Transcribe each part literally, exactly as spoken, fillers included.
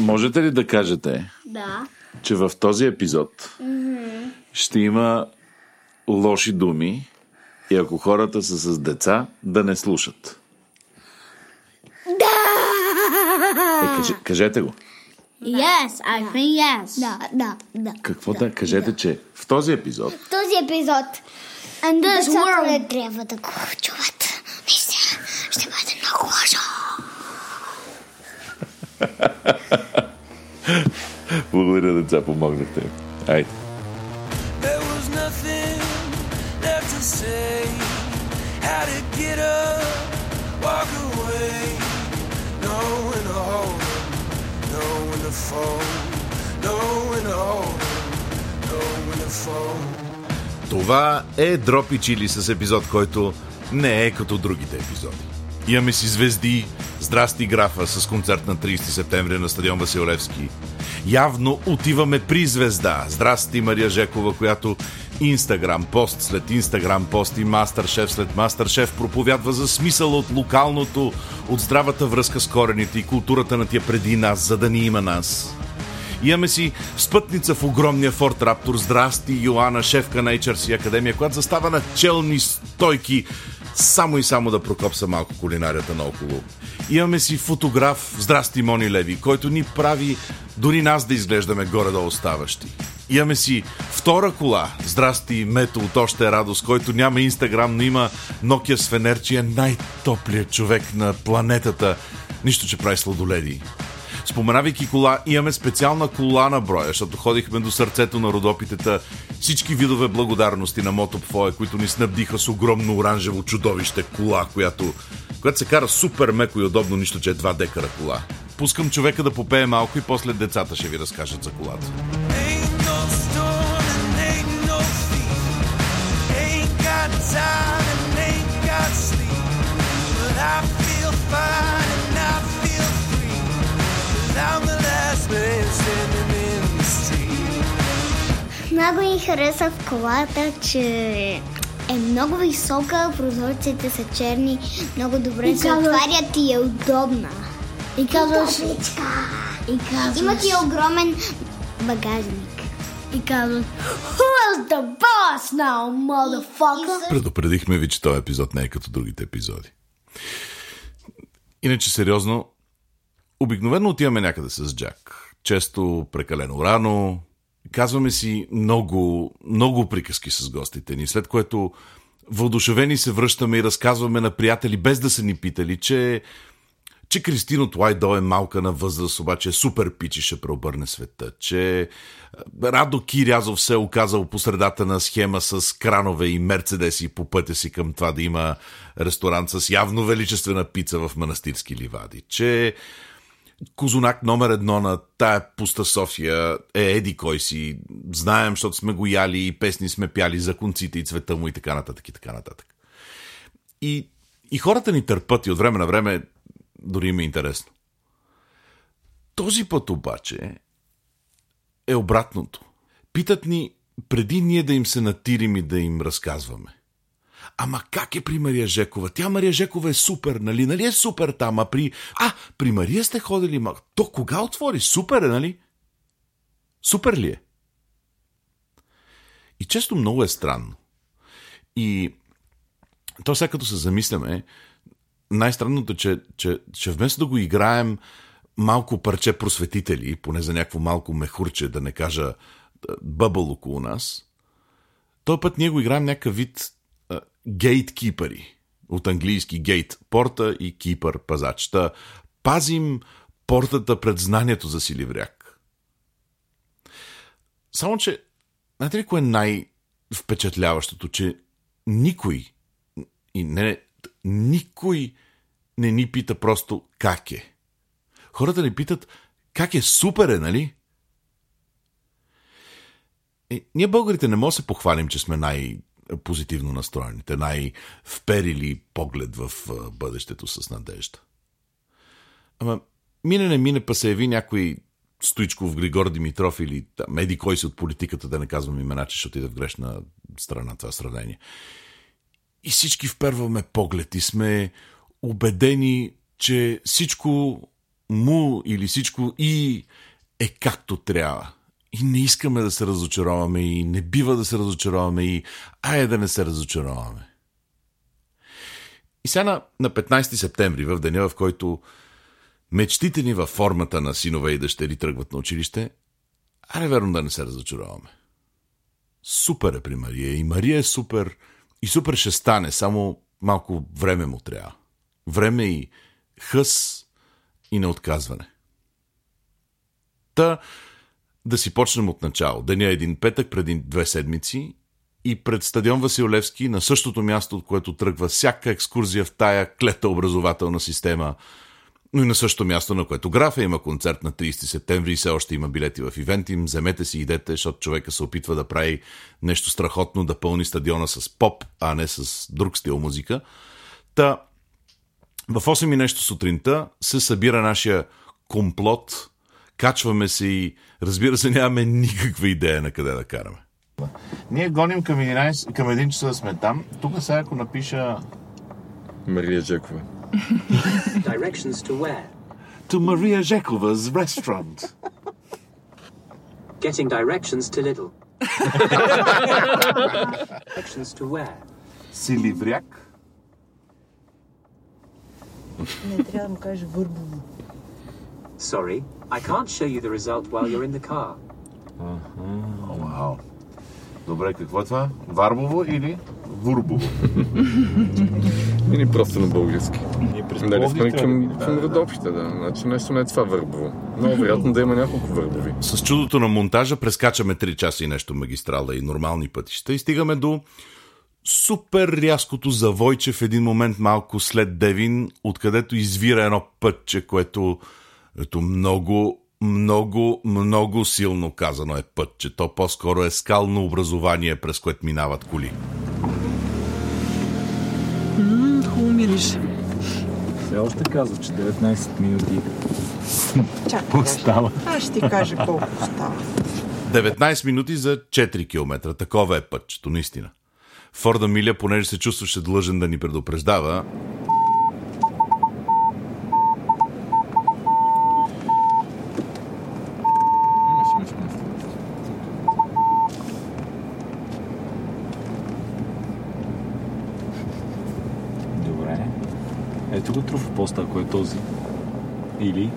Можете ли да кажете, да, че в този епизод mm-hmm. ще има лоши думи и ако хората са с деца, да не слушат? Да! Е, каже, кажете го. Yes, I think yes. Да, да, да. Какво да, да кажете, да, че в този епизод... В този епизод... And this world... не трябва да го чуват. Наистина, ще бъде много лошо. Благодаря, деца, помогнахте. Айде. There was nothing left to say. Had to get up, walk away. No when to hold them, no when to fold. No when to hold them, no when to fold. Това е Дропи Чили с епизод, който не е като другите епизоди. Имаме си звезди, здрасти графа с концерт на тридесети септември на стадион Васил Левски. Явно отиваме при звезда. Здрасти Мария Жекова, която Инстаграм пост след Инстаграм пост и Мастършеф след Мастършеф проповядва за смисъл от локалното, от здравата връзка с корените и културата на тия преди нас, за да ни има нас. Имаме си спътница в огромния Форд Раптор. Здрасти Йоана, шефка на Ейч Ар Си Академия, която застава на челни стойки само и само да прокопса малко кулинарията наоколо. Имаме си фотограф, здрасти Мони Леви, който ни прави дори нас да изглеждаме горе-долу ставащи. Имаме си втора кола, здрасти Мето от Още е радост, който няма Инстаграм, но има Nokia с фенерче, е най-топлият човек на планетата. Нищо, че прави сладоледи. Споменавайки кола, имаме специална кола на броя, защото ходихме до сърцето на Родопитета. Всички видове благодарности на Мотопфоя, които ни снабдиха с огромно оранжево чудовище кола, която, която се кара супер меко и удобно, нищо, че е два декара кола. Пускам човека да попее малко и после децата ще ви разкажат за колата. Много ми хареса в колата, че е много висока, прозорците са черни, много добре и се казваш... отварят и е удобна. И казваш... И казваш... Имате огромен багажник. И казваш... Who is the boss now, motherfucker? И... Предупредихме ви, че този епизод не е като другите епизоди. Иначе сериозно, обикновено отиваме някъде с Джак. Често прекалено рано... Казваме си много, много приказки с гостите ни, след което въодушевени се връщаме и разказваме на приятели, без да са ни питали, че, че Кристин от Лайдо е малка на възраст, обаче е супер пич и ще преобърне света, че Радо Кирязов се е оказал по средата на схема с кранове и мерцедеси по пътя си към това да има ресторант с явно величествена пица в Манастирски ливади, че... Козунак номер едно на тая пуста София е еди кой си. Знаем, защото сме го яли и песни сме пяли за конците и цвета му и така нататък и така нататък. И, и хората ни търпат и от време на време дори им е интересно. Този път обаче е обратното. Питат ни преди ние да им се натирим и да им разказваме. Ама как е при Мария Жекова? Тя Мария Жекова е супер, нали? Нали е супер там, а при... А, при Мария сте ходили, ма... То кога отвори? Супер е, нали? Супер ли е? И често много е странно. И то сега като се замисляме, най-странното е, че, че, че вместо да го играем малко парче просветители, поне за някакво малко мехурче, да не кажа бъбъл около нас, този път ние го играем някакъв вид... гейткипъри, от английски гейт, порта и кипър, пазачта. Пазим портата пред знанието за Силивряк. Само, че знаете ли кое е най-впечатляващото? Че никой и не, никой не ни пита просто как е. Хората ни питат как е, супер е, нали? Е, ние българите не можем да се похвалим, че сме най- позитивно настроените, най-вперили поглед в бъдещето с надежда. Ама мине не мине, па се яви някой Стоичков, Григор Димитров или там, еди кой си от политиката, да не казвам имена, че ще отида в грешна страна това сравнение. И всички вперваме поглед и сме убедени, че всичко му или всичко и е както трябва. И не искаме да се разочароваме и не бива да се разочароваме и ае да не се разочароваме. И сега на, на петнайсети септември, в деня, в който мечтите ни във формата на синове и дъщери тръгват на училище, аре верно да не се разочароваме. Супер е при Мария и Мария е супер и супер ще стане, само малко време му трябва. Време и хъс и неотказване. Та да си почнем от начало. Деня е един петък преди две седмици и пред стадион Васил Левски, на същото място, от което тръгва всяка екскурзия в тая клета образователна система, но и на същото място, на което Графа има концерт на трийсети септември и все още има билети в Ивентим. Вземете си, идете, защото човека се опитва да прави нещо страхотно, да пълни стадиона с поп, а не с друг стил музика. Та в осем и нещо сутринта се събира нашия комплот, качваме се и разбира се, нямаме никаква идея на къде да караме. Ние гоним към единайсет, към един часа да сме там. Тук сега ако напиша... Мария Жекова. Directions to where? To Maria Jekova's restaurant. Getting directions to Lidl. Directions to where? Силивряк. Не трябва да му кажеш Върбово. Sorry, I can't show you the result while you're in the car. О, вау. Добре, какво е това? Варбово или Вурбово? Или просто на български. Дали сме към, към Родопище, да. Значи нещо не е това Върбово. Много вероятно да има няколко Върбови. С чудото на монтажа прескачаме три часа и нещо магистрала и нормални пътища и стигаме до супер рязкото завойче в един момент малко след Девин, откъдето извира едно пътче, което ето много, много, много силно казано е пътче. То по-скоро е скално образование, през което минават коли. Ммм, хубаво мириш. Все още казва, че деветнайсет минути чакай, остава. Аз ще ти кажа колко остава. деветнайсет минути за четири километра. Такова е пътчето, наистина. Форда Миля, понеже се чувстваше длъжен да ни предупреждава, ето го труфопоста, ако е този. Или?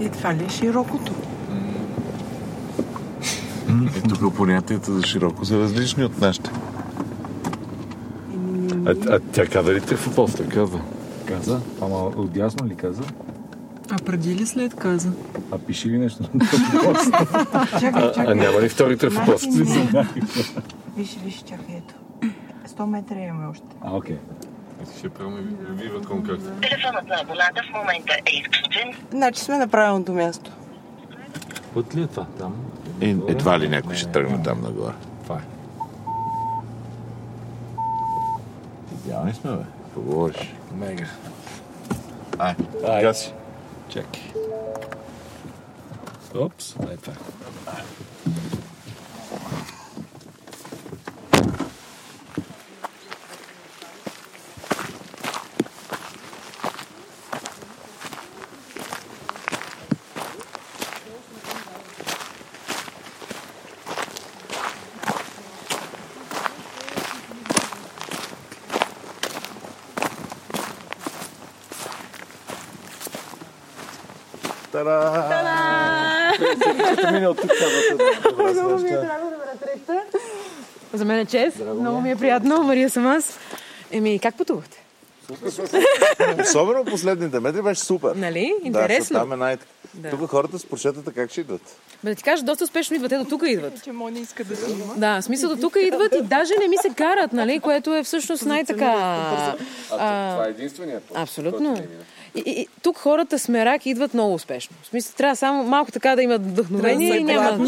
И това ли е широкото? Е, тук понятието за широко са различни от нашите. А, а тя каза ли труфопоста? Каза. Каза? Ама отясно ли каза? А преди ли след каза? А пиши ли нещо на труфопоста? А, а няма ли втори труфопост? Виж, виж, чакай, ето. сто метра имаме още. А, окей. Ще правим виват към както. Телефонът на абоната в момента е изключен. Значи сме на правилното място. Път ли е това там? Е, едва ли някой ще тръгне там нагоре. Това е. Идеални сме, бе. Поговориш. Мега. Ай, гаси. Чакай. Опс, ай това. Ай. Много ми е драго да ме разреща. За мен е чест. Драго, много ми е приятно. Мария съм аз. Еми, как пътувахте? Особено последните метри беше супер. Нали? Интересно. Да, там е най- да. Тук хората с прочетата как ще идват? Бе, да ти кажа, доста успешно идват. Те до тук идват. Че Мони иска да си има. Да, в смисъл до тук идват и даже не ми се карат, нали? Което е всъщност най-така... А, а, това е единственият път. Абсолютно. И, и, и тук хората с мерак идват много успешно. В смисъл, трябва само малко така да имат вдъхновение и нямат,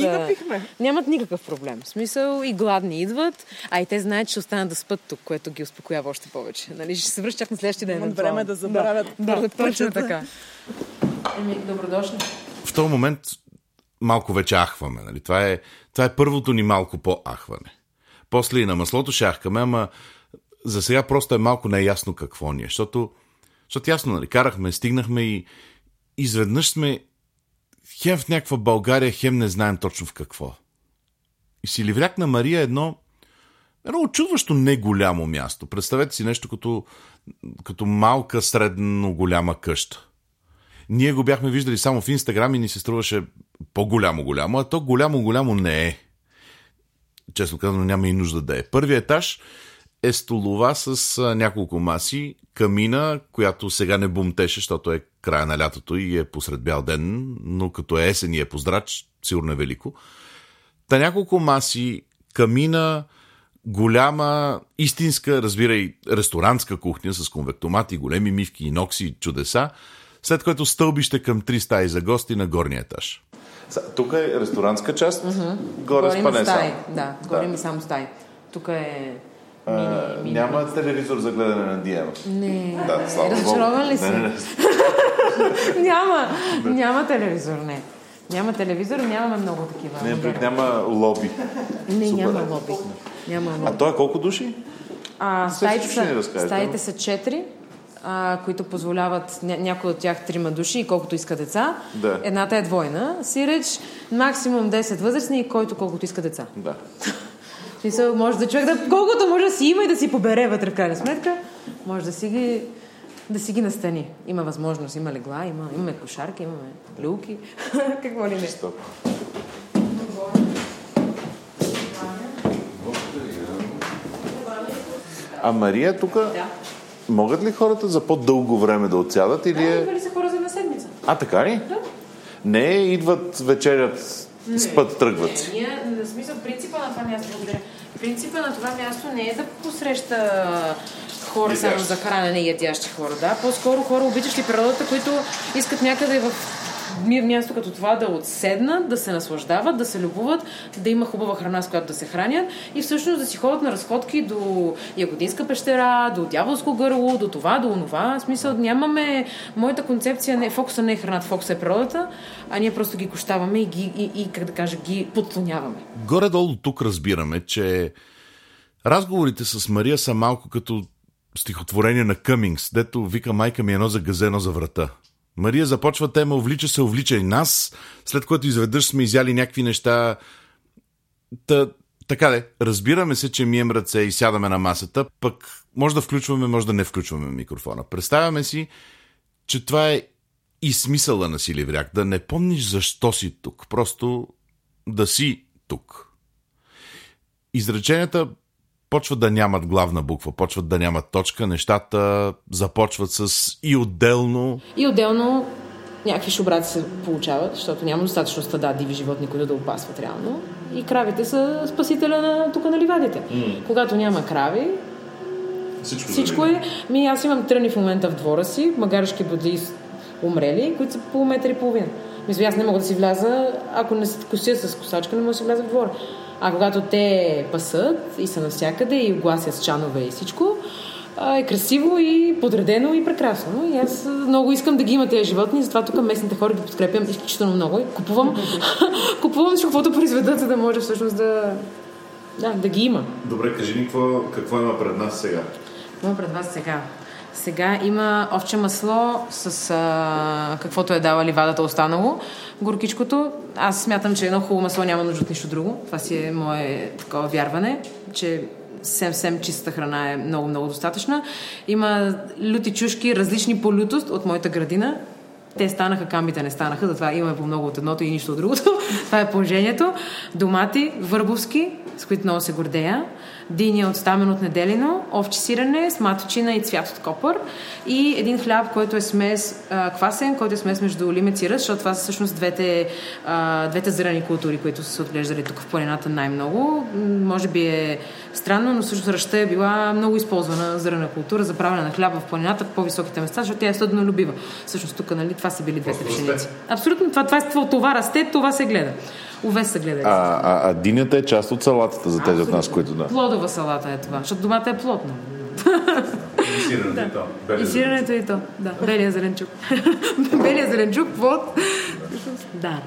нямат никакъв проблем. В смисъл, и гладни идват, а и те знаят, че останат да спят тук, което ги успокоява още повече. Нали? Ще се връщат чак на следващия ден. Имат време да забравят. Да, да, точно така. Еми, добродошли. В този момент малко вече ахваме. Нали? Това, е, това е първото ни малко по-ахване. После и на маслото ще ахкаме, ама за сега просто е малко неясно какво ни е, защото Защото ясно, нали, карахме, стигнахме и, изведнъж сме хем в някаква България, хем не знаем точно в какво. И Силивряк на Мария е едно, едно очудващо не голямо място. Представете си нещо като, като малка, средно голяма къща. Ние го бяхме виждали само в Инстаграм и ни се струваше по-голямо-голямо, а то голямо-голямо не е. Честно казано, няма и нужда да е. Първият етаж е столова с няколко маси, камина, която сега не бумтеше, защото е края на лятото и е посред бял ден, но като е есен и е поздрач, сигурно е велико. Та няколко маси, камина, голяма, истинска, разбирай, ресторантска кухня с конвектомати, големи мивки, инокси, чудеса, след което стълбище към три стаи за гости на горния етаж. Тук е ресторантска част, mm-hmm. горе спане само. Да, горе ми само стаи. Тук е... А, мини, няма мини. Телевизор за гледане на Диема. Не, да, разочарован ли си? Не, не, не. няма, няма телевизор, не. Няма телевизор, нямаме много такива. Не, бе, няма лоби. Не, Супер. няма лоби. Няма лоби. А той е колко души? А, стаите, са, стаите са четири, а, които позволяват ня- някои от тях трима души и колкото иска деца. Да. Едната е двойна. Сиреч, максимум десет възрастни и който колкото иска деца. Да. Може да човек да, колкото може да си има и да си побере вътре в крайна сметка, може да си ги, да си ги настани. Има възможност, има легла, има, имаме кошарки, имаме люлки. Какво ли не? Стоп. А Мария тук, да. Могат ли хората за по-дълго време да отсядат? Или... Да, идва ли са хора за една седмица? А, така ли? Да. Не, идват вечерят... С път тръгват си. Ние, в смисъл, принципа на това място, благодаря. Принципа на това място не е да посреща хора само за хранене и ядящи хора, да. По-скоро хора, обичащи природата, които искат някъде в място като това да отседнат, да се наслаждават, да се любуват, да има хубава храна, с която да се хранят и всъщност да си ходят на разходки до Ягодинска пещера, до Дяволско гърло, до това, до онова. В смисъл, нямаме... Моята концепция не е фокуса, не е храната, фокуса е природата, а ние просто ги кощаваме и, ги, и, и как да кажа, ги подклоняваме. Горе-долу тук разбираме, че разговорите с Мария са малко като стихотворение на Къмингс, дето вика майка ми едно за газе, едно за врата. Мария започва тема, увлича се, увлича и нас, след което изведнъж сме изяли някакви неща. Та, така де, разбираме се, че мием ръце и сядаме на масата, пък може да включваме, може да не включваме микрофона. Представяме си, че това е и смисъла на Силивряк, да не помниш защо си тук, просто да си тук. Изреченията почват да нямат главна буква, почват да нямат точка, нещата започват с и отделно. И отделно някакви шубраци се получават, защото няма достатъчно стада диви животни, които да опасват реално. И кравите са спасителя на, тук на ливадите. Mm. Когато няма крави, всичко, всичко е... Ми, аз имам тръни в момента в двора си, магарашки бодли умрели, които са по метър и половина. Мисля, аз не мога да си вляза, ако не се кося с косачка, не мога да си вляза в двора. А когато те пасат и са навсякъде и огласят с чанове и всичко, е красиво и подредено и прекрасно. И аз много искам да ги има тези животни, затова тук местните хора ги подкрепям изключително много и купувам купувам всичко, каквото произведат, за да може всъщност да, да, да ги има. Добре, кажи ни какво, какво има пред нас сега? Какво има пред вас сега? Сега има овче масло с а, каквото е дала ливадата останало, горкичкото. Аз смятам, че едно хубаво масло няма нужда от нищо друго. Това си е мое такова вярване, че съвсем чиста храна е много-много достатъчна. Има люти чушки, различни по лютост от моята градина. Те станаха, камбите не станаха, затова имаме по много от едното и нищо от другото. Това е положението. Домати, върбовски, с които много се гордея, диня от Стамен от Неделино, овче сирене с маточина и цвят от копър и един хляб, който е смес а, квасен, който е смес между лимец и ръст, защото това са всъщност двете, а, двете зърни култури, които са се отглеждали тук в планината най-много. Може би е странно, но всъщност ръща е била много използвана зърна култура за правене на хляба в планината в по-високите места, защото тя е съднолюбива. Всъщност тук, нали, това са били двете пшеници. Абсолютно, това, това, това, това расте, това се гледа. Овес се гледа. А, а, а динята е част от салатата за тези от нас, които да. Плодова салата е това, защото домата е плотна. И сирането и то. И сирането и то, да. Белия зеленчук. Белия зеленчук, плод. Да.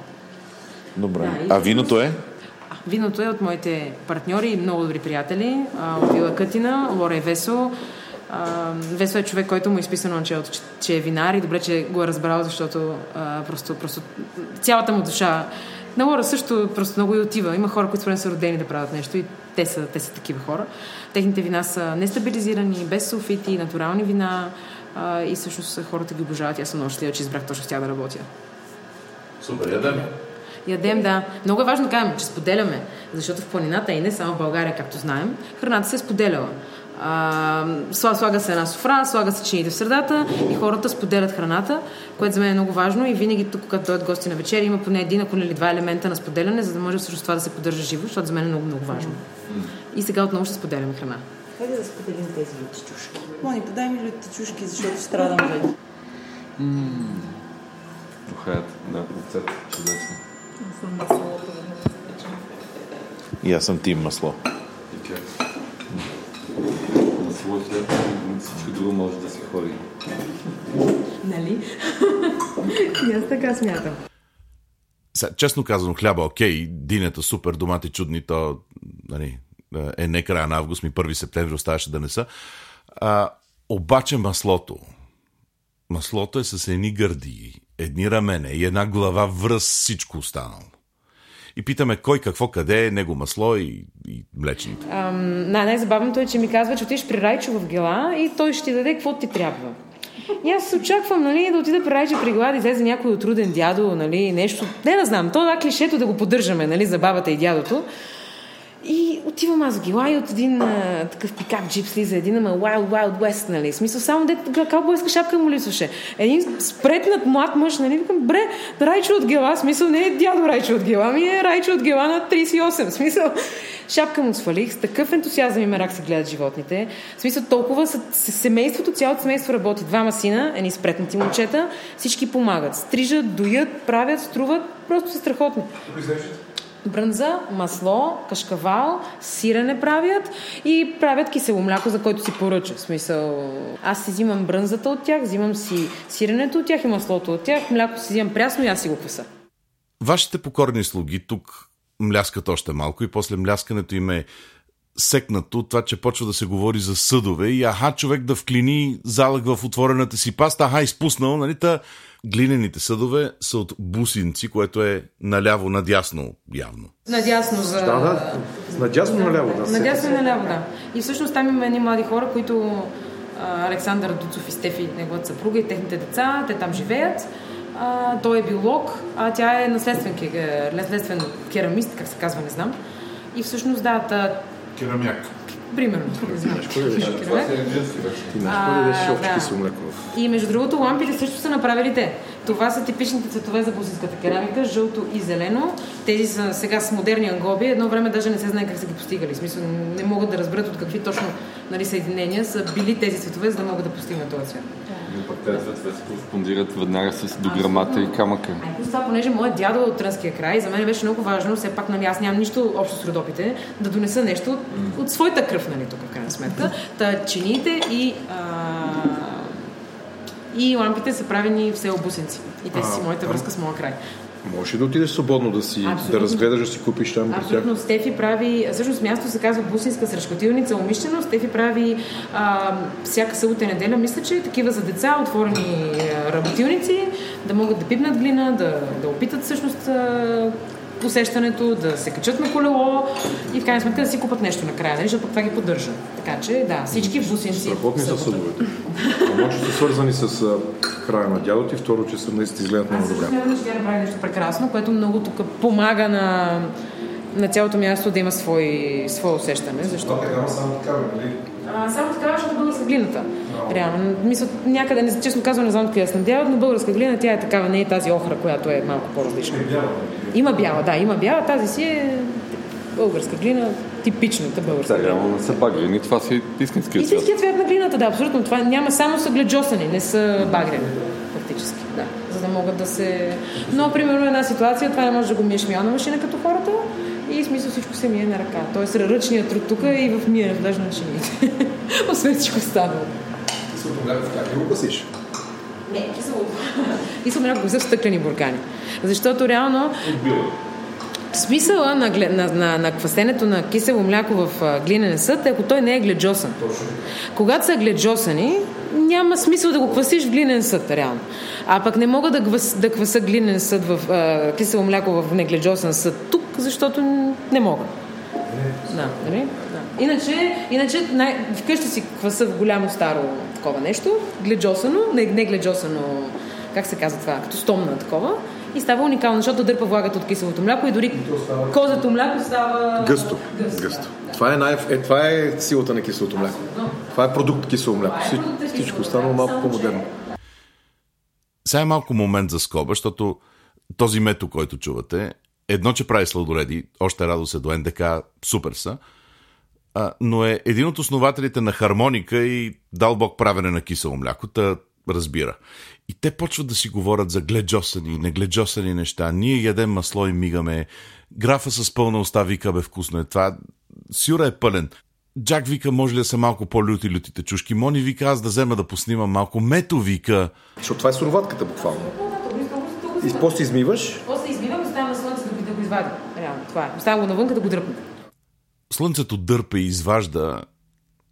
Добре. А виното е? Виното е от моите партньори и много добри приятели. От Вила Кътина, Лора и Весо, А, Весо е човек, който му е изписано началото, че, че е винар и добре, че го е разбрал, защото а, просто, просто цялата му душа. На Лора също просто много и отива. Има хора, които според са родени да правят нещо и те са, те са такива хора. Техните вина са нестабилизирани, без сулфити, натурални вина а, и всъщност хората ги обожават. Аз съм много щастлива, че избрах точно с тя да работя. Супер, ядем. Ядем, да. Много е важно да кажем, че споделяме, защото в планината и не само в България, както знаем, храната се е споделяла. А, слага се една софра, слага се чините в средата и хората споделят храната, което за мен е много важно и винаги тук, когато дойдат гости на вечеря, има поне един, ако не ли два елемента на споделяне, за да може всъщност това да се поддържа живо, защото за мен е много, много важно. И сега отново ще споделяме храна. Хайде да споделим тези лютичушки. Мони, подай ми лютичушки, защото страдам вече. Пухаят, да, рецепт, чудесно. Аз съм масло. И аз съм тим масло. Масло и хляб, всичко друго може да се ходи. Нали? И аз така смятам. Сега, честно казано, хляба окей, динята супер, домати чудни, то нали, е не края на август, ми първи септември оставаше да не са. А, обаче маслото. Маслото е с едни гърди, едни рамене и една глава връз всичко останало. И питаме кой, какво, къде е него масло и, и млечените. Ам, най- най-забавното е, че ми казва, че отидеш при Райчо в Гела и той ще ти даде какво ти трябва. И аз очаквам, нали, да отида при Райчо при Гела да излезе някой отруден дядо, нали, нещо. Не, не знам, то е клишето да го поддържаме, нали, за бабата и дядото. И отивам аз в Гела и от един а, такъв пикап джип слиза един, ама Wild Wild West, нали, смисъл само дето каубойска шапка му лисваше. Един спретнат млад мъж, нали, викам, бре, Райчо от Гела, смисъл не е дядо Райчо от Гела, ми е Райчо от Гела на трийсет и осем, смисъл. Шапка му свалих, с такъв ентусиазъм и мерак се гледат животните. Смисъл толкова са, семейството, цялото семейство работи, двама сина, едни спретнати момчета, всички помагат, стрижат, доят, правят, струват, просто са страхотни. Брънза, масло, кашкавал, сирене правят и правят кисело мляко, за който си поръча. В смисъл, аз си взимам брънзата от тях, взимам си сиренето от тях и маслото от тях, мляко си взимам прясно и аз си го кваса. Вашите покорни слуги тук мляскат още малко и после мляскането им е секнато от това, че почва да се говори за съдове и аха, човек да вклини залък в отворената си паста, аха, изпуснал, нали, та... Глинените съдове са от бусинци, което е наляво-надясно явно. Надясно за... Да, да. Надясно-наляво, да. Надясно-наляво, да. И всъщност там има едни млади хора, които Александър Дуцов и Стефи, неговата съпруга и техните деца, те там живеят. А, той е биолог, а тя е наследствен, наследствен керамист, как се казва, не знам. И всъщност да... Та... Керамяк. Примерно. И между другото, лампите също са направили те. Това са типичните цветове за бусинската керамика, жълто и зелено. Тези са сега с модерни ангоби. Едно време даже не се знае как са ги постигали. В смисъл, не могат да разберат от какви точно, нали, съединения са били тези цветове, за да могат да постигнат този цвет. И пък тези цветове се кореспондират веднага с дограмата и камъка. Ай, това, понеже моят дядо е от Трънския край, за мен беше много важно, все пак, нали, аз нямам нищо общо с родопите, да донеса нещо от, от своята кръв, нали, тук в крайна сметка. Та чините и... А... И лампите са правени все обусенци. И те си моята връзка с моя край. Може да отидеш свободно да си, да разгледаш, да си купиш там. Абсолютно. Стефи прави, всъщност място се казва Бусинска сръчкотилница, умишлено. Стефи прави а, всяка събота и неделя, мисля, че такива за деца, отворени работилници, да могат да пипнат глина, да, да опитат всъщност а, усещането, да се качат на колело и в крайна сметка да си купат нещо накрая, защото пък това ги поддържа. Така че, да, всички бусинци... Страхотни са съдовете. Много, че са свързани с края на дядото и второ, че са наистина изгледат много добре. Аз също ще направи нещо прекрасно, което много тук помага на, на цялото място да има свое усещане. Защо? Това само така, нали? Само така, защото българска глината. Реално, мисля, някъде, честно казвам, не знам откъде я снабдяват, но българска глина, тя е такава, не е тази охра, която е малко по-различна. Има бяла, да, има бяла, тази си е българска глина, типичната българска глина. Да, но са багрени, това си истинския цвят. Истинския цвят на глината, да, абсолютно. Това няма, само са гледжосани, не са багрени, фактически, да, за да могат да се... Но, примерно, една ситуация, това не може да го миеш миялна машина като хората и смисъл всичко се мие на ръка. Тоест, ръчният труд тук и в миенето, даже на чините. Освен всичко станало. Ти се отправлява в тях, не го пасиш? Не, кисело. Кисело мляко го взя в стъклени буркани. Защото реално... От било. Смисъла на, на, на, на квасенето на кисело мляко в глинен съд е, ако той не е гледжосан. Когато са гледжосани, няма смисъл да го квасиш в глинен съд, реално. А пък не мога да, квас, да кваса глинен съд в а, кисело мляко в негледжосан съд тук, защото не мога. Да, нали? Да. Иначе, иначе най- вкъщи си кваса в голямо старо такова нещо, гледжосано, не, не гледжосано, как се казва това, като стомна такова, и става уникално, защото дърпа влагата от киселото мляко и дори козето мляко става гъсто. Гъсто. Гъсто. Да. Това, е най- е, това е силата на киселото мляко. Абсолютно. Това е продукт кисело мляко. Е продукт, всичко останало малко по-модерно. Сега е малко момент за скоба, защото този мето, който чувате, едно, че прави сладоледи, още радост е до НДК, супер са, а, но е един от основателите на хармоника и дал Бог правене на кисело мляко, та разбира. И те почват да си говорят за гледжосани, негледжосани неща. Ние ядем масло и мигаме. Графа с пълна уста вика, бе, вкусно е това. Сюра е пълен. Джак вика, може ли да са малко по-люти лютите чушки. Мони вика, аз да взема да поснимам малко. Мето вика. Защото това е суроватката буквално. И после измиваш. После измивам, оставя на слънце да го извади. Реално, това е. Оставя го навън, като го дръпне. Слънцето дърпа и изважда.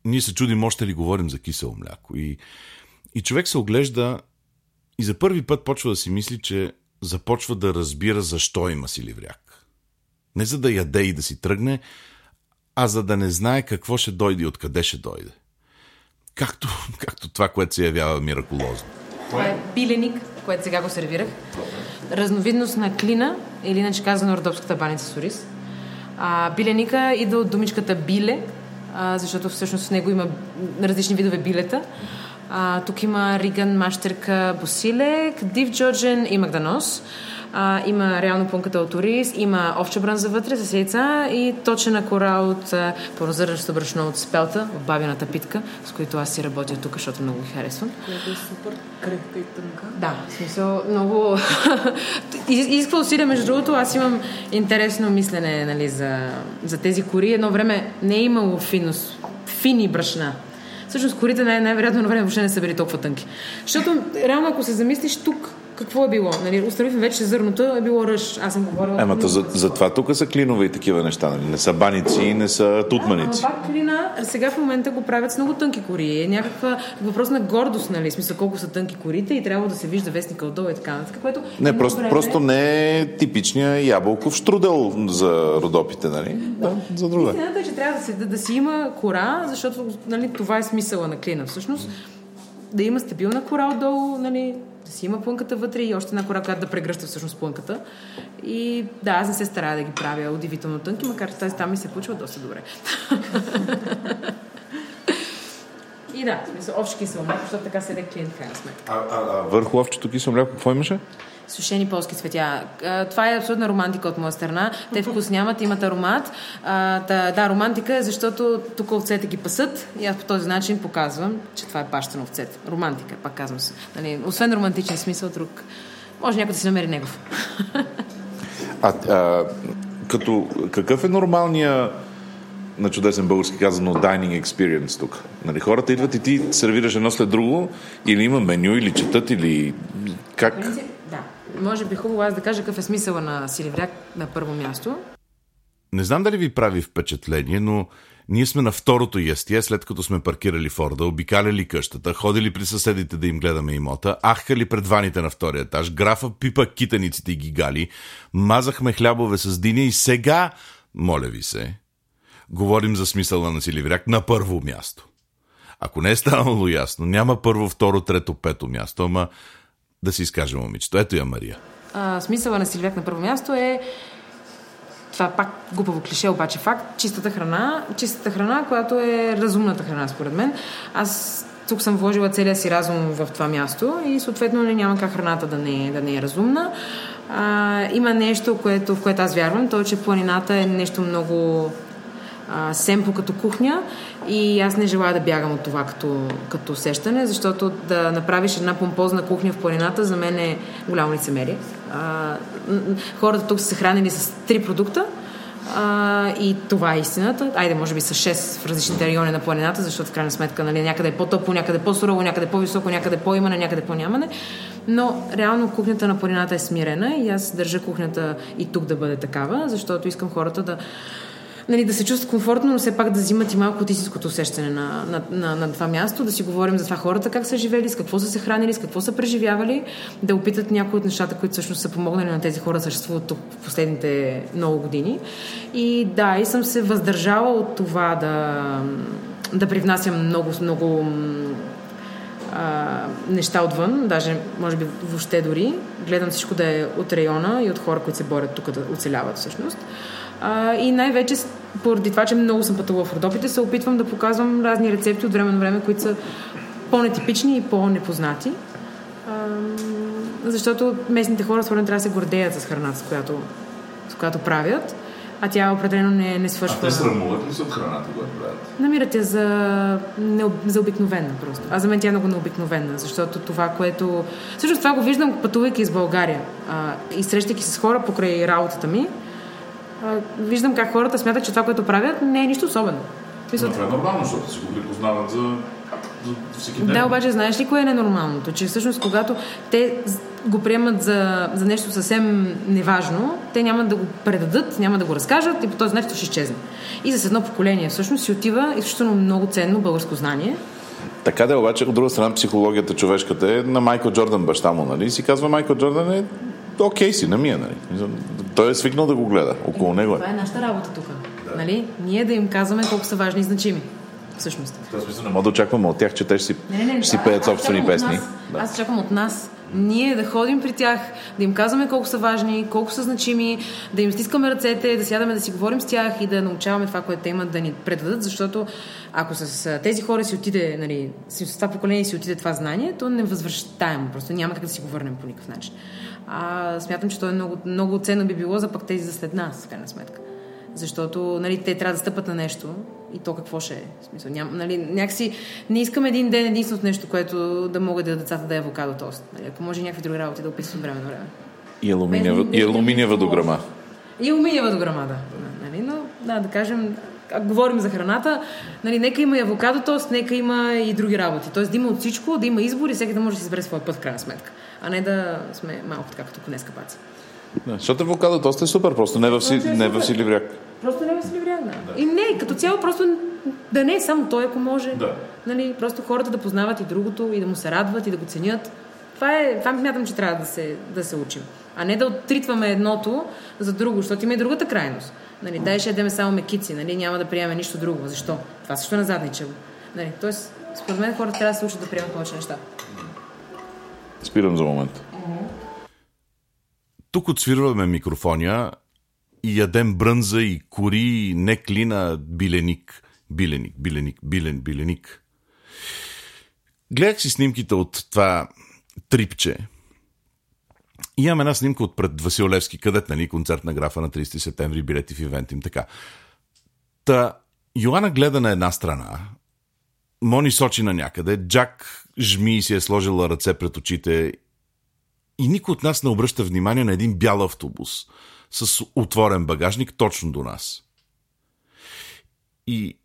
Ние се чудим, още ли говорим за кисело мляко. И, и човек се оглежда и за първи път почва да си мисли, че започва да разбира защо има силивряк. Не за да яде и да си тръгне, а за да не знае какво ще дойде и откъде ще дойде. Както, както това, което се явява миракулозно. Това е пиленик, което сега го сервирах. Разновидност на клина, или иначе казано родопската баница с ориз. Пиленика идва от думичката биле, а, защото всъщност в него има различни видове билета. А, тук има риган, мащерка, босилек, див джоджен и магданос. А, има реално пунката от ориз, има овча бранза вътре с яйца и точена кора от прозърнещо брашно от спелта в бабината питка, с които аз си работя тук, защото много ги харесвам. Което е супер крепка и тънка. Да, в смисъл много... Изисква усилия, между другото. Аз имам интересно мислене, нали, за, за тези кори. Едно време не е имало финус, фини брашна. Всъщност корите най- най-вероятно на време въобще не са били толкова тънки. Защото, реално, ако се замислиш тук, какво е било? Нали, установихме вече зърното е било ръж. Аз съм говорила... Ема, за, за това тук са клинове и такива неща. Нали? Не са баници, не са тутманици. Да, ама пак клина, сега в момента го правят с много тънки кори. Е някаква въпрос на гордост, нали? Смисъл, колко са тънки корите и трябва да се вижда вестника отдолу и така нататък. Което не, просто, време... просто не е типичния ябълков штрудел за родопите, нали? Да, да, за друга. Истината е, че трябва да, се, да, да си има кора, защото, нали, това е смисъла на клина. Всъщност, да има стабилна кора отдолу, нали, да си има плънката вътре и още една кора, която да прегръща всъщност плънката. И да, аз не се старая да ги правя удивително тънки, макар че тази там ми се получва доста добре. И да, овче кисело мляко, защото така се даде клиент в крайна сметка. А, а, а върху овчето кисело мляко какво имаше? Сушени полски цветя. Това е абсолютна романтика от моя страна. Те вкус нямат, имат аромат. А, да, да, романтика е, защото тук овцете ги пасат и аз по този начин показвам, че това е паща на овцете. Романтика, пак казвам се. Нали, освен романтичен смисъл, друг. Може някой да си намери негов. А, а като, какъв е нормалния, на чудесен български казано, dining experience тук? Нали, хората идват и ти сервираш едно след друго, или има меню, или четат, или как... Може би хубаво аз да кажа какъв е смисъла на силивряк на първо място. Не знам дали ви прави впечатление, но ние сме на второто ястие, след като сме паркирали Форда, обикаляли къщата, ходили при съседите да им гледаме имота, ахкали пред ваните на втория етаж, графа пипа китаниците и гигали, мазахме хлябове с диня и сега, моля ви се, говорим за смисъла на силивряк на първо място. Ако не е станало ясно, няма първо, второ, трето, пето място, ама... Да си изкажем, момичето. Ето я, Мария. А, смисъла на силивряк на първо място е, това пак глупаво клише, обаче факт, чистата храна, чистата храна, която е разумната храна, според мен. Аз тук съм вложила целия си разум в това място и съответно не няма как храната да не, да не е разумна. А, има нещо, което, в което аз вярвам, то е, че планината е нещо много... семпо като кухня и аз не желая да бягам от това като, като усещане, защото да направиш една помпозна кухня в планината за мен е голямо лицемерие. А, хората тук са се хранили с три продукта а, и това е истината. Айде, може би са шест в различните райони на планината, защото в крайна сметка, нали, някъде е по-топло, някъде е по-сурово, някъде е по-високо, някъде е по-имане, някъде е по-нямане. но реално кухнята на планината е смирена и аз държа кухнята и тук да бъде такава, защото искам хората да, нали, да се чувстват комфортно, но все пак да взимат и малко от истинското усещане на, на, на, на това място, да си говорим за това хората как са живели, с какво са се хранили, с какво са преживявали, да опитат някои от нещата, които всъщност са помогнали на тези хора да съществуват тук в последните много години. И да, и съм се въздържала от това да, да привнасям много, много а, неща отвън, даже може би въобще дори. Гледам всичко да е от района и от хора, които се борят тук да оцеляват всъщност. Uh, и най-вече поради това, че много съм пътувала в Родопите, се опитвам да показвам разни рецепти от време на време, които са по-нетипични и по-непознати. Uh, защото местните хора според мен трябва да се гордеят с храната, с която, с която правят, а тя определено не, не свършва. А те срамуват ли се от храната, която правят? Намират я за, не, за обикновена просто. А за мен тя е много необикновена, защото това, което... Всъщност това го виждам, пътувайки из България uh, и срещайки с хора покрай работата ми, виждам как хората смятат, че това, което правят, не е нищо особено. Мисля, но това е нормално, защото си го припознават за, за всеки ден. Да, обаче знаеш ли кое е ненормалното? Че всъщност, когато те го приемат за, за нещо съвсем неважно, те няма да го предадат, няма да го разкажат и по този нещо ще изчезне. И за едно поколение всъщност си отива изключително много ценно българско знание. Така да, обаче, от друга страна, психологията човешката е на Майкъл Джордан, баща му, нали? Си казва, Майкъл Джордан е окей си, намия, нали? Той е свикнал да го гледа, около него е. Това е нашата работа тук, да. Нали? Ние да им казваме колко са важни и значими, всъщност. Това смисъл, не мога да очакваме от тях, че те ще си, не, не, не, ще си пеят собствени песни. Нас, да. Аз чакам от нас, ние да ходим при тях, да им казваме колко са важни, колко са значими, да им стискаме ръцете, да сядаме да си говорим с тях и да научаваме това, което те имат да ни предадат, защото ако с тези хора си отиде, нали, с това поколение си отиде това знание, то невъзвръщаемо, просто няма как да си го върнем по никакъв начин. А смятам, че то е много, много ценно би било за пък тези за след нас, в крайна сметка. Защото, нали, те трябва да стъпат на нещо и то какво ще е. В смисъл, ням, нали, някакси не искам един ден единственото нещо, което да могат да децата да е авокадо тост. Нали, ако може някакви други работи да описват време на време. И алуминиева, и алуминиева дограма. И алуминиева дограма, да. Нали, но да, да кажем, ако говорим за храната, нали, нека има и авокадо тост, нека има и други работи. Тоест да има от всичко, да има избор и всеки да може да си избере своя път в крайна сметка. А не да сме малко така, като днес капаци. Да, защото авокадо тост е супер, просто не във, си, не във Силивряк. Просто не във Силивряк, да. да. И не, като цяло просто да не е само той, ако може. Да. Нали, просто хората да познават и другото, и да му се радват, и да го ценят. Това е, това мятам, че трябва да се, да се учим. А не да отритваме едното за друго, защото има и другата крайност. Нали, дай ще ядеме само мекици, нали, няма да приемем нищо друго. Защо? Това също назадничево. Нали, тоест, според мен хората трябва да се учат да приемат повече неща. Спирам за момент. Тук отсвирваме микрофония и ядем брънза и кори, не клина, биленик, биленик, биленик, билен, биленик. Гледах си снимките от това трипче. И имам една снимка от пред Васил Левски, където, нали, концерт на Графа на тридесети септември, билети в ивент им, така. Та, Йоана гледа на една страна, Мони сочи на някъде, Джак жми и си е сложила ръце пред очите. И никой от нас не обръща внимание на един бял автобус с отворен багажник точно до нас. И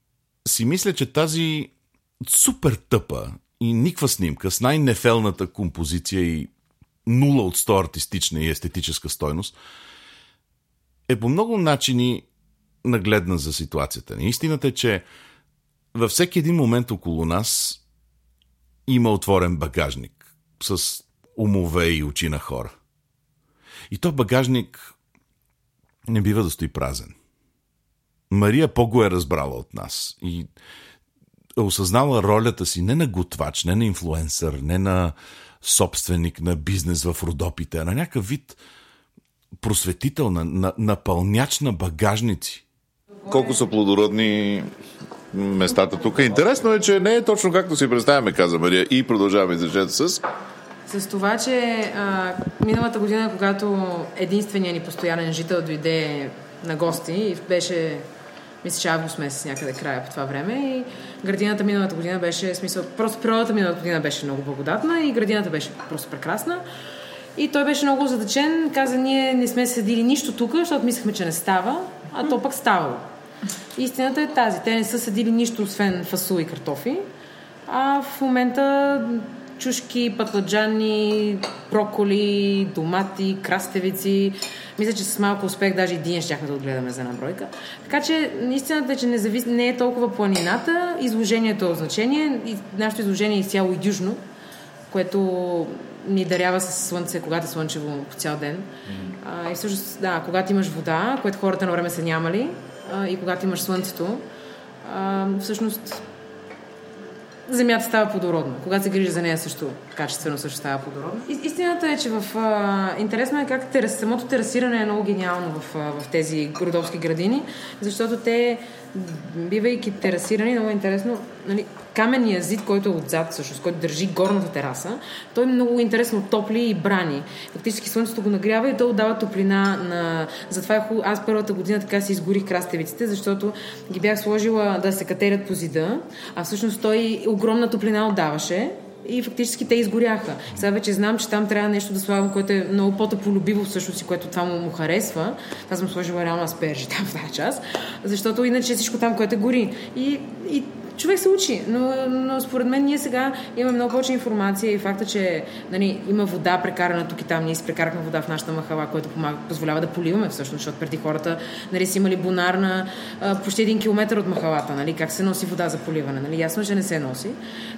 си мисля, че тази супер тъпа и никва снимка с най-нефелната композиция и нула от сто артистична и естетическа стойност е по много начини нагледна за ситуацията ни. Истината е, че във всеки един момент около нас има отворен багажник с умове и очи на хора. И то багажник не бива да стои празен. Мария по-го е разбрала от нас и е осъзнала ролята си не на готвач, не на инфлуенсър, не на собственик на бизнес в Родопите, а на някакъв вид просветител, на, на, напълняч на багажници. Колко са плодородни местата тук. Интересно е, че не е точно както си представяме, каза Мария, и продължаваме изречението с... С това, че а, миналата година, когато единственият ни постоянен жител дойде на гости и беше, мисля, че август месец някъде края по това време, и градината миналата година беше, смисъл, просто природата миналата година беше много благодатна и градината беше просто прекрасна. И той беше много озадачен, каза, ние не сме седили нищо тук, защото мислехме, че не става, а то пък ставало. Истината е тази, те не са седили нищо, освен фасул и картофи, а в момента... чушки, патладжани, броколи, домати, краставици. Мисля, че с малко успех даже и ден щяхме да отгледаме за една бройка. Така че истината е, че не, завис... не е толкова планината. Изложението е от значение. И нашето изложение е изцяло идюжно, което ни дарява със слънце, когато е слънчево по цял ден. А, и всъщност, да, когато имаш вода, което хората на време са нямали, а, и когато имаш слънцето, а, всъщност земята става плодородна. Когато се грижи за нея, също качествено също става плодородна. И, истината е, че в, а, интересно е как терас, самото терасиране е много гениално в, а, в тези родовски градини, защото те, бивайки терасирани, много интересно, нали, каменният зид, който е отзад, всъщност, който държи горната тераса, той е много интересно топли и брани. Фактически слънцето го нагрява и то отдава топлина на... Затова е хубаво. Аз първата година така си изгорих краставиците, защото ги бях сложила да се катерят по зида, а всъщност той огромна топлина отдаваше и фактически те изгоряха. Сега вече знам, че там трябва нещо да слагам, което е много по-тополюбиво всъщност и което това му, му харесва. Аз съм сложила реално аспержи там в тази част, защото иначе всичко там, което гори. И, и човек се учи, но, но според мен ние сега имаме много повече информация и факта, че нали, има вода прекарана тук и там. Ние си прекарахме вода в нашата махала, което помага, позволява да поливаме всъщност, защото преди хората нали, си имали бунар на а, почти един километър от махалата. Нали, как се носи вода за поливане? Нали? Ясно, че не се носи.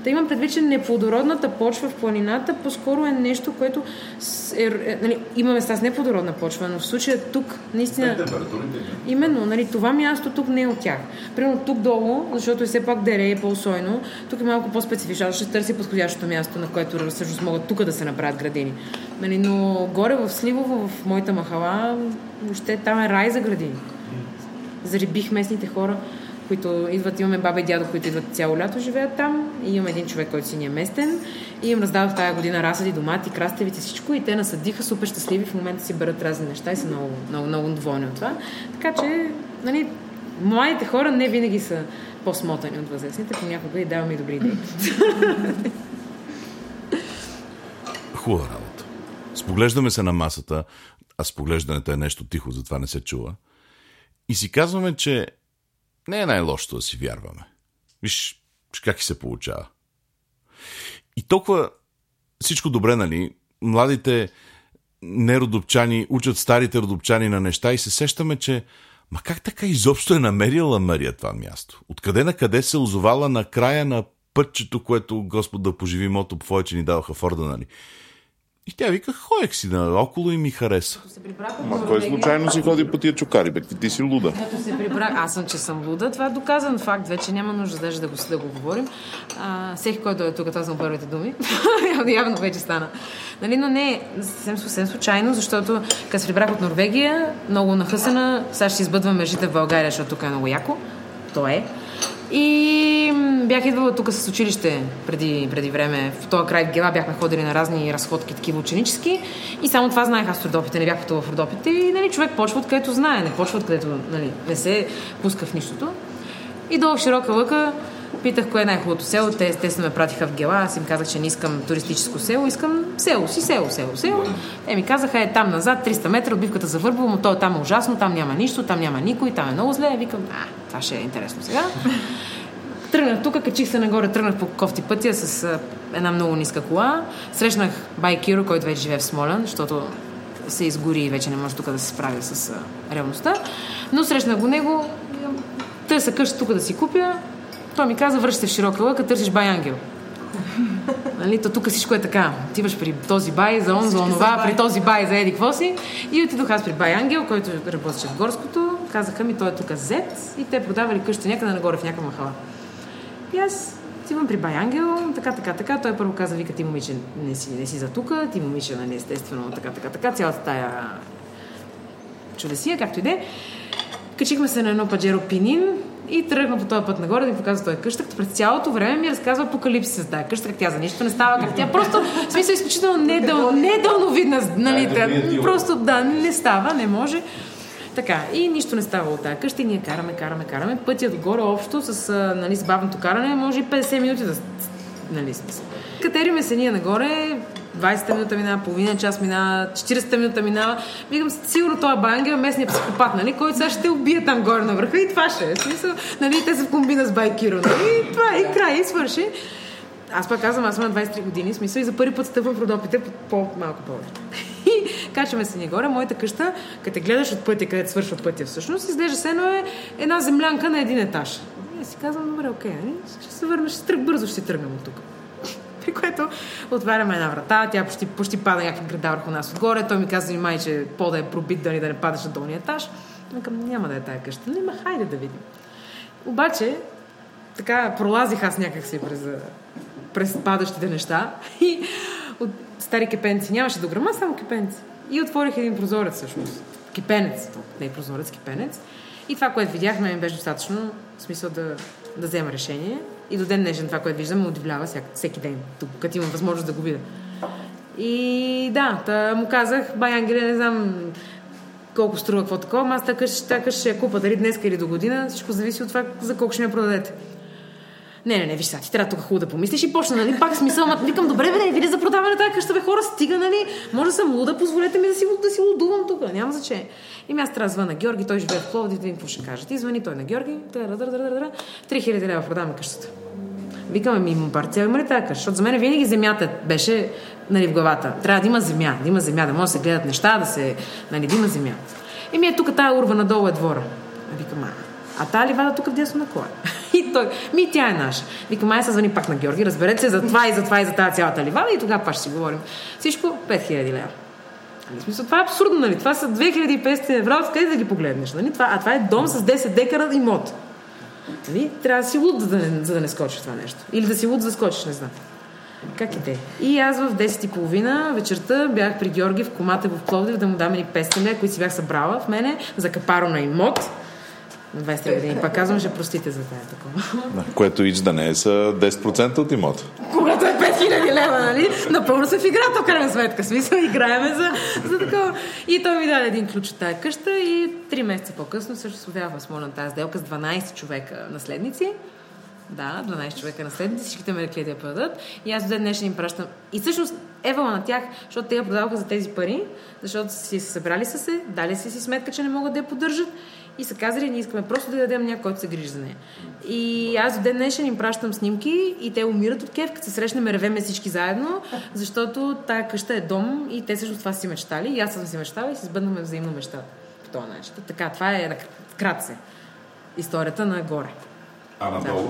Та имам предвид, че неплодородната почва в планината по-скоро е нещо, което е, е, нали, имаме с неплодородна почва, но в случая тук наистина... Именно, нали, това място тук не е от тях. Примерно тук долу, защото е все пак е по-усойно. Тук е малко по-специфично, защото ще търси подходящото място, на което всъщност могат тук да се направят градини. Нали, но горе в Сливово, в моята махала, въобще там е рай за градини. Зарибих местните хора, които идват, имаме баба и дядо, които идват цяло лято, живеят там. И имам един човек, който си ни е местен. И им раздава в тая година разсади, домати, краставици, всичко. И те насадиха супер щастливи. В момента си берат разни неща и са много, много, много доволни от това. Така че, нали, младите хора не винаги са по-смотани от възрастните, понякога и даваме и добри идеи. Хубава работа. Споглеждаме се на масата, а споглеждането е нещо тихо, затова не се чува. И си казваме, че не е най-лошото да си вярваме. Виж, как се получава. И толкова всичко добре, нали? Младите неродопчани учат старите родопчани на неща и се сещаме, че ма как така изобщо е намерила Мария това място? Откъде на къде се озовала на края на пътчето, което Господ да поживи мото твое, че ни даваха в ордена ни? И тя вика, ходех си наоколо и ми хареса. Ама кой случайно си ходи по тия чукари, бе? Ти си луда. Прибрах... Аз съм, че съм луда. Това е доказан факт. Вече няма нужда даже да го, да го говорим. А, всеки, който е тук, това са първите думи. Явно вече стана. Нали, но не съвсем, съвсем случайно, защото като се прибрах от Норвегия, много нахъсана, сега ще избъдвам мъжите в България, защото тук е много яко. То е. И бях идвала тук с училище преди, преди време. В този край в Гела бяхме ходили на разни разходки, такива ученически. И само това знаех аз в Родопите. Не бях пътувала в Родопите. И нали, човек почва откъдето знае. Не почва откъдето нали, не се пуска в нищото. И долу в Широка лъка питах кое е най-хубавото село. Те естествено ме пратиха в Гела. Аз им казах, че не искам туристическо село. Искам село си, село, село, село. Е, ми казаха, е там назад, триста метра, отбивката за Върбово, но то е там ужасно, там няма нищо, там няма никой, там е много зле. Викам, а, това ще е интересно сега. Тръгнах тук, качих се нагоре, тръгнах по кофти пътя с една много ниска кола. Срещнах бай Киро, който вече живее в Смолян, защото се изгори и вече не може тук да се справя с реалността. Но срещнах го него, търся къща тук да си купя. Той ми каза, връща се в Широка лъка, търсиш бай Ангел. Нали, то тук всичко е така. Отиваш при този бай, за он, за онова, при този бай, за еди какво си. И отидох аз при бай Ангел, който работеше в горското. Казаха ми, той е тук зет и те продавали къща някъде нагоре в някаква махала. И аз отивам при бай Ангел, така, така, така. Той първо каза, вика, ти момиче не си, не си за тука, ти момиче, нали, естествено, така, така, така. Цялата тая чудесия, както иде. Качихме се на едно паджеро Пинин и тръгна по този път нагоре да ми показва този къща, като през цялото време ми разказва апокалипсис за тази къща, как тя за нищо не става, как тя просто, в смисъл, изключително недъл, недълновидна, нали, да, просто, да, не става, не може. Така, и нищо не става от тази къща и ние караме, караме, караме. Пътя догоре общо с, нали, с бавното каране може и петдесет минути да... Нали, катериме се ние нагоре, двадесет минута минава, половина час минава, четиридесет минута минава. Викам, сигурно този бай Ангел е местният психопат, нали, който сега ще убие там горе на върха и това ще е. Смисъл, нали, те са в комбина с бай Киро, нали, и това и край, и свърши. аз пак казвам, аз съм на двайсет и три години, смисъл, и за първи път стъпвам в Родопите по-малко повече. Качваме се нагоре, моята къща, като те гледаш от пътя, където свършва пътя всъщност, изглежда се едно е една землянка на един етаж. И си казвам, добре, окей, ще се върнеш, тръг, бързо ще си тръгнем от тук. При което отваряме една врата, тя почти, почти пада някаква града върху нас отгоре, той ми каза, май, че пода е пробит, да не, да не падаш на долния етаж. Накъм, няма да е тая къща, но има, хайде да видим. Обаче, така пролазих аз някакси през, през падащите неща и от стари кепенци, нямаше до грама, само кепенци. И отворих един прозорец всъщност. Кепенец, не прозорец, кепенец. И това, което видях, ме беше достатъчно в смисъл да, да взема решение. И до ден днешен това, което виждам, ме удивлява всяк, всеки ден, тук, като имам възможност да го видя. И да, та му казах, бай Ангеле, не знам колко струва, какво такова, аз тази къща ще я купа, дали днес или до година, всичко зависи от това за колко ще ми я продадете. Не, не, не, виж сега, ти трябва тук хубаво да помислиш и почна, нали, пак смисъл, ма, викам, добре, бе, не ви ли за продаване тази къща, бе, хора, стига, нали, може да съм луда, позволете ми да си, да си лудувам тук, няма значение. И ми аз трябва да звъна Георги, той живее в Пловдив, да им какво ще кажа. Ти звъни той на Георги, три хиляди лева продаваме къщата. Викаме, ми има парцел, има ли тази къща? Защото за мен винаги земята беше, нали, в главата. Трябва да има земя, да има земя, да може да се гледат неща, да се, нали, да има земя. И ми е тук тая урва надолу е двора. Викам, а тая ливада тук в дясно на кой? И той, ми тя е наша. Викам, ай се звъни пак на Георги, разберете се за това и за това и за тази цялата ливада и тогава пак ще си говорим. Всичко пет хиляди лева. В смисъл, това е абсурдно, нали? Това са две хиляди и петстотин евро, къде да ги погледнеш, нали? Това, а това е дом с десет декара имот. Нали? Трябва да си луд, за да не, за да не скочиш това нещо. Или да си луд, за да скочиш, не знам. Как иде? И аз в десет и трийсет вечерта бях при Георги в комата в Пловдив да му дам ни песни, които си бях събрала в мене за капаро на имот. На двайсет и три години. Пак казвам, ще простите за тая такова. Което ич да не е са десет процента от имота. Когато е пет хиляди лева, нали? Напълно се в играта, в крайна сметка. Смисъл, играеме за, за такова. И той ми даде един ключ от тая къща и три месеца по-късно също славявам Смолен тази сделка с дванайсет човека наследници. Да, дванайсет човека наследници. Всичките ме рекли да я продадат. И аз до ден днешен им пращам. И всъщност евала на тях, защото те я продаваха за тези пари, защото си се събрали са се, дали си си сметка, че не могат да я поддържат. И са казали, ние искаме просто да дадем някой, който се грижи за нея. И аз до ден днешен им пращам снимки и те умират от кеф, като се срещнем и ревеме всички заедно, защото тая къща е дом и те също това си мечтали. И аз съм си мечтала и си сбъднаме взаимно мечтата по този начин. Така, това е кратце. Историята на горе. А надолу? Да.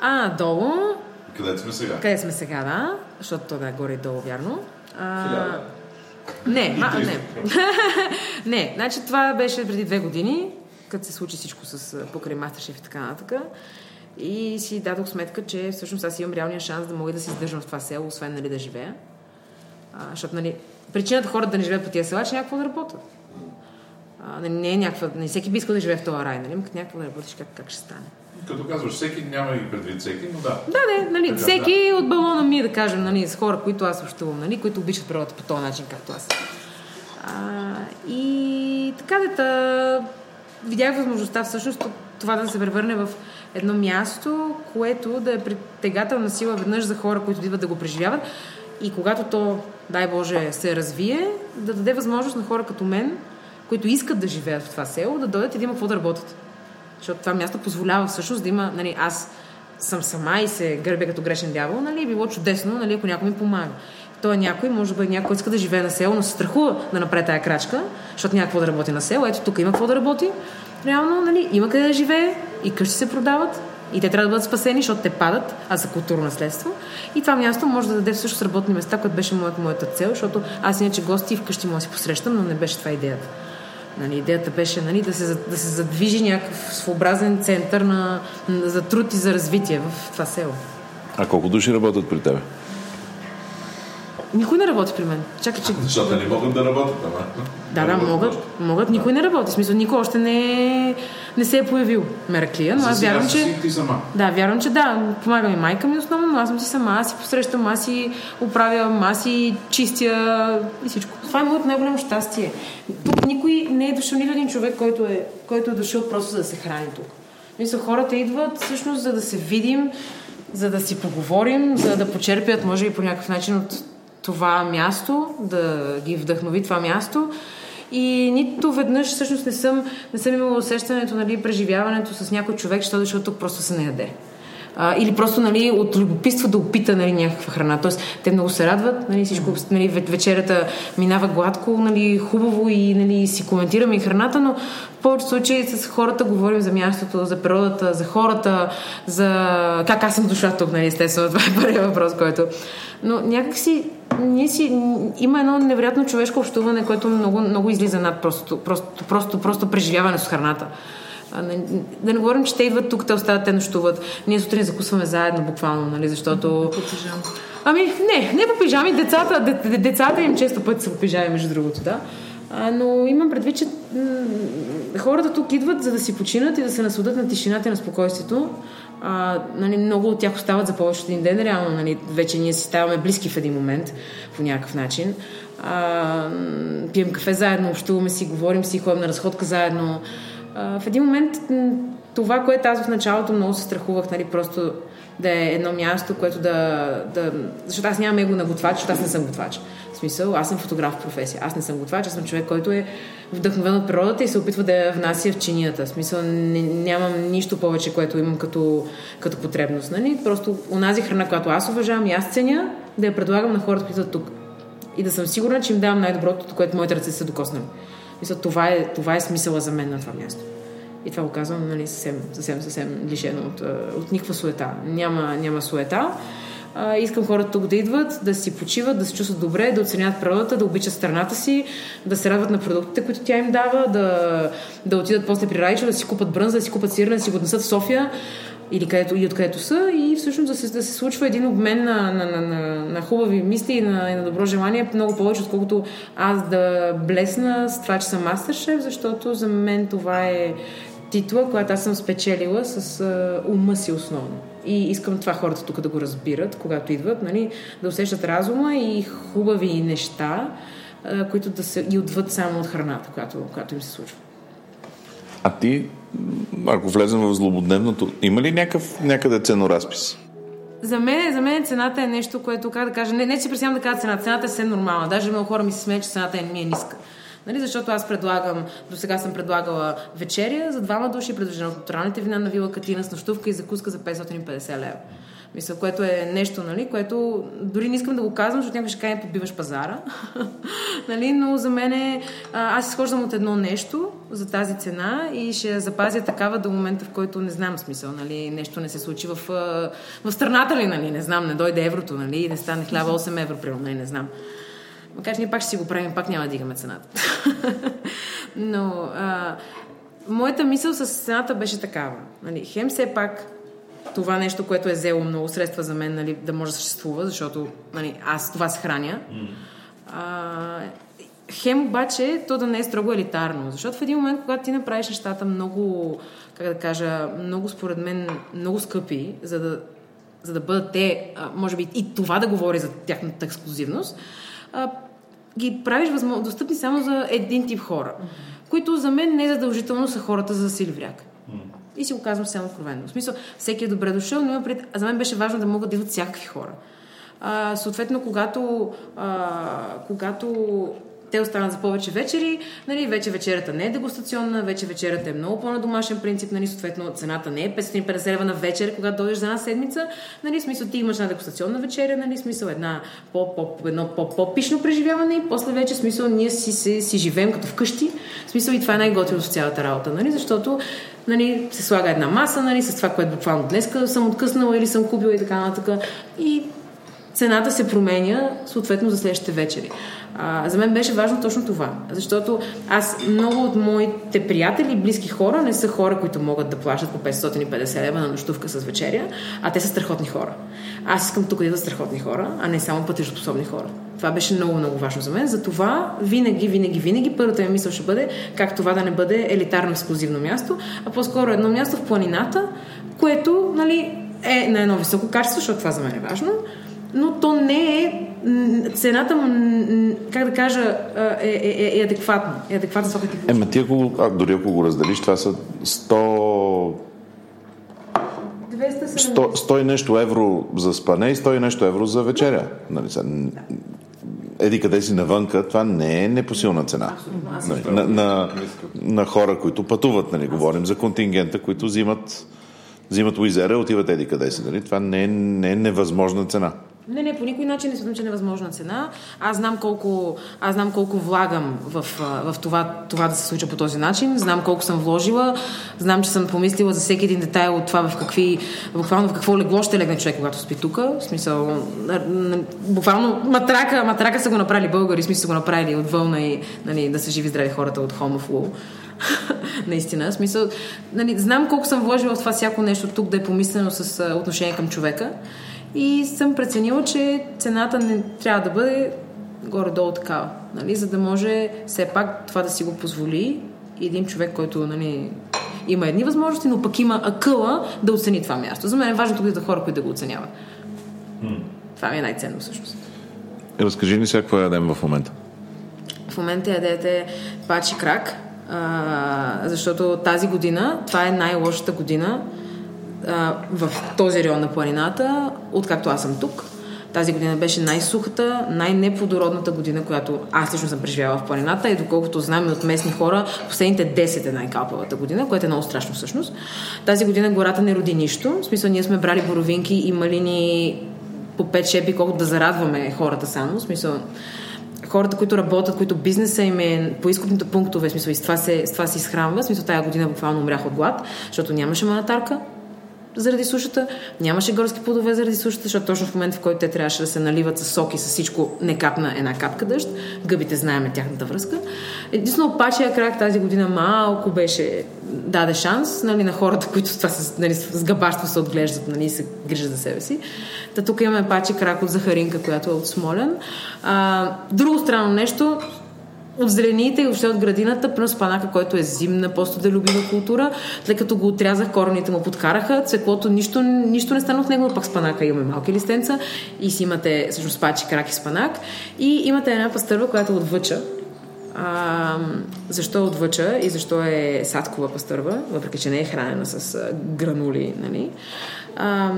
А надолу... Къде сме сега? Къде сме сега, да. Защото това е горе и долу, вярно. А... Не, а, не. Не, значи това беше преди две години, като се случи всичко с покрай MasterChef и така нататък. И си дадох сметка, че всъщност аз имам реалния шанс да мога да се издържам в това село, освен, нали, да живея. А, защото, нали, причината хората да не живеят по тия села, че някакво да работят. А, не е някаква... Не всеки би искал да живее в този рай, нали? Като някакво да работиш, как, как ще стане. Като казваш всеки, няма и предвид всеки, но да. Да, не, нали, така, всеки да. От балона ми, да кажем, нали, с хора, които аз общувам, нали, които обичат природата по този начин, както аз. А, и така дета... Видях възможността всъщност това да се превърне в едно място, което да е притегателна сила веднъж за хора, които идват да го преживяват. И когато то, дай Боже, се развие, да даде възможност на хора като мен, които искат да живеят в това село, да дойдат и да има какво да работят. Защото това място позволява всъщност да има... Нали, аз съм сама и се гърбя като грешен дявол, нали, било чудесно, нали, ако някой ми помага. Той е някой, може би някой иска да живее на село, но се страхува да направи тая крачка, защото няма какво да работи на село. Ето тук има какво да работи. Реално, нали, има къде да живее и къщи се продават и те трябва да бъдат спасени, защото те падат, а са културно наследство. И това място може да даде всъщност работни места, което беше моята, моята цел, защото аз иначе гости вкъщи мога да си посрещам, но не беше това идеята. Нали, идеята беше, нали, да, се, да се задвижи някакъв своеобразен център на, за труд и за развитие в това село. А колко души работят при тебе? Никой не работи при мен. Чакай, че... Защото не могат да работят, ама. Да, да, могат. Могат, никой не работи. В смисъл, никой още не, не се е появил Мераклия, но аз вярвам, че... Ти сама. Да, вярвам, че да. Помага ми майка ми основно, но аз съм си сама. Аз си посрещам, аз си оправям, аз си чистя и всичко. Това е моето най-голямо щастие. Тук никой не е дошъл, нито един човек, който е, който е дошъл просто за да се храни тук. Мисля, хората идват всъщност за да се видим, за да си поговорим, за да почерпят, може и по някакъв начин от това място, да ги вдъхнови това място. И нито веднъж всъщност не съм, не съм имала усещането, нали, преживяването с някой човек, защото тук просто се не яде. а, или просто, нали, от любопитство да опита, нали, някаква храна. Тоест, те много се радват, нали, всичко, нали, вечерята минава гладко, нали, хубаво и, нали, си коментираме и храната, но в повече случаи с хората говорим за мястото, за природата, за хората, за как аз съм дошла тук, нали, естествено, това е първият въпрос, който... Но някакси ние си, има едно невероятно човешко общуване, което много, много излиза над просто, просто, просто, просто преживяване с храната. А, не, да не говорим, че те идват тук, те остават, те нощуват. Ние сутрин закусваме заедно, буквално, нали, защото... По пижами. Ами, не, не по пижами. Децата, де, де, децата им често пъти са по пижами, между другото, да. А, но имам предвид, че м- хората тук идват, за да си починат и да се насладят на тишината и на спокойствието. А, нали, много от тях остават за повече от един ден, реално, нали, вече ние си ставаме близки в един момент по някакъв начин, а, пием кафе заедно, общуваме си, говорим си, ходим на разходка заедно. А, в един момент това, което аз в началото много се страхувах, нали, просто да е едно място, което да, да... Защото аз нямам его на готвач, защото аз не съм готвач. В смисъл, аз съм фотограф в професия. Аз не съм готвач, аз съм човек, който е вдъхновен от природата и се опитва да я внася в чинията. В смисъл, не, нямам нищо повече, което имам като, като потребност. Нали? Просто онази храна, която аз уважавам и аз ценя, да я предлагам на хората, които са тук. И да съм сигурна, че им давам най-доброто, което моите ръце са докоснали. Мисля, това е, това е смисъла за мен на това място. И това го казвам, нали, съвсем, съвсем, съвсем лишено от, от никаква суета. Няма, няма суета. А, искам хората тук да идват, да си почиват, да се чувстват добре, да оценят природата, да обичат страната си, да се радват на продуктите, които тя им дава, да, да отидат после при Райчо, да си купат брънза, да си купат сирене, да си го отнесат в София или където, и откъдето са. И всъщност да се, да се случва един обмен на, на, на, на, на хубави мисли и на, и на добро желание, много повече, отколкото аз да блесна с това, че съм мастършеф, защото за мен това е титла, която аз съм спечелила с а, ума си основно. И искам това хората тук да го разбират, когато идват, нали, да усещат разума и хубави неща, а, които да се и отвъд само от храната, която, която им се случва. А ти, ако влезем в злободневното, има ли някакъв някъде ценоразпис? За мен, за мен цената е нещо, което, как да кажа, не, не че пресявам да кажа цената, цената е все нормална. Даже много хора ми се смеят, че цената е, ми е ниска. Нали, защото аз предлагам, до сега съм предлагала вечеря за двама души, предложена от натуралните вина на Вила Катина с нощувка и закуска за петстотин и петдесет лева. Мисля, което е нещо, нали, което дори не искам да го казвам, защото някакъв ще кажа, побиваш пазара. Нали, но за мен е, аз изхождам от едно нещо за тази цена и ще запазя такава до момента, в който не знам смисъл. Нали, нещо не се случи в, в страната ли, нали, не знам, не дойде еврото, нали, не стане хляба осем евро, примерно, нали, не знам. Макар че ние пак ще си го правим, пак няма да дигаме цената. Но а, моята мисъл с цената беше такава. Нали, хем все пак това нещо, което е взело много средства за мен, нали, да може да съществува, защото, нали, аз това се храня. Mm. А, хем обаче то да не е строго елитарно, защото в един момент, когато ти направиш нещата много, как да кажа, много според мен, много скъпи, за да, за да бъдат те, може би и това да говори за тяхната ексклюзивност, а, ги правиш възможно, достъпни само за един тип хора, mm-hmm. които за мен не задължително са хората за Силивряк. Mm-hmm. И си го казвам само откровено. В смисъл, всеки е добре дошъл, но пред... за мен беше важно да могат да идват всякакви хора. А, съответно, когато, а, когато те останат за повече вечери, нали, вече вечерята не е дегустационна, вече вечерята е много по-на домашен принцип, нали, съответно цената не е петстотин и петдесет лева на вечер, когато дойдеш за една седмица, нали, смисъл ти имаш една дегустационна вечеря, нали, смисъл една едно по-пишно преживяване и после вече смисъл ние си, си, си живеем като вкъщи, смисъл и това е най-готино в цялата работа, нали, защото, нали, се слага една маса, нали, с това, което буквално днеска съм откъснала или съм купила и така нататък и цената се променя съответно за следващите вечери. А, за мен беше важно точно това, защото аз много от моите приятели и близки хора не са хора, които могат да плащат по петстотин и петдесет лева на нощувка с вечеря, а те са страхотни хора. Аз искам тук да идват страхотни хора, а не само платежоспособни хора. Това беше много, много важно за мен. Затова винаги, винаги, винаги първата ми мисъл ще бъде как това да не бъде елитарно ексклюзивно място, а по-скоро едно място в планината, което, нали, е на едно високо качество, защото това за мен е важно, но то не е, цената му, как да кажа, е, е, е адекватна. Е адекватна за какъв Ема ти, ако, а, дори ако го разделиш, това са сто... двеста и седемдесет... сто, сто и нещо евро за спане и сто и нещо евро за вечеря. Нали, са... да. Еди къде си навънка, това не е непосилна цена. Нали, на, на, на хора, които пътуват, нали, говорим за контингента, които взимат взимат Луизера, отиват еди къде си. Нали? Това не е, не е невъзможна цена. Не, не, по никой начин не смятам, че е невъзможна цена. Аз знам колко, аз знам колко влагам в, в това, това да се случва по този начин. Знам колко съм вложила. Знам, че съм помислила за всеки един детайл от това в какви, буквално в какво легло ще легне човек, когато спи тук. В смисъл, буквално матрака, матрака са го направили българи, в смисъл са го направили от вълна и, нали, да се живи здрави хората от Home of Law. Наистина, в смисъл, нали, знам колко съм вложила в това всяко нещо тук да е помислено с отношение към човека. И съм преценила, че цената не трябва да бъде горе-долу такава, нали? За да може все пак това да си го позволи един човек, който, нали, има едни възможности, но пък има акъла да оцени това място. За мен е важно тук да хора, които да го оценяват. Mm. Това ми е най-ценно всъщност. Разкажи ни сега какво ядем в момента. В момента ядете пачи крак, а, защото тази година, това е най-лошата година в този район на планината, откакто аз съм тук. Тази година беше най-сухата, най-неплодородната година, която аз лично съм преживяла в планината, и доколкото знам и от местни хора, последните десет е най-калпавата година, което е много страшно всъщност. Тази година гората не роди нищо, в смисъл ние сме брали боровинки и малини по пет шепи, колкото да зарадваме хората само, в смисъл хората, които работят, които бизнеса им е по изкупните пунктове, в смисъл и с това се, с това се изхранва, в смисъл тая година буквално умрях от глад, защото нямаше манатарка заради сушата, нямаше горски плодове заради сушата, защото точно в момента, в който те трябваше да се наливат с соки, с всичко, не капна една капка дъжд. Гъбите знаеме тяхната връзка. Единствено пачия крак тази година малко беше, даде шанс, нали, на хората, които с, това, с, нали, с гъбарство се отглеждат, нали, и се грижат за себе си. Та тук имаме пачи крак от захаринка, която е от Смолен. А, друго странно нещо, от зелените и въобще от градината, пръвно спанака, който е зимна, просто да любима култура, тъй като го отрязах, корените му подкараха, цвеклото, нищо, нищо не стана от него, пък спанака имаме малки листенца и си имате всъщност пачи крак и спанак, и имате една пастърва, която от въча. А, защо от въча и защо е садкова пастърва, въпреки че не е хранена с гранули, нали? А,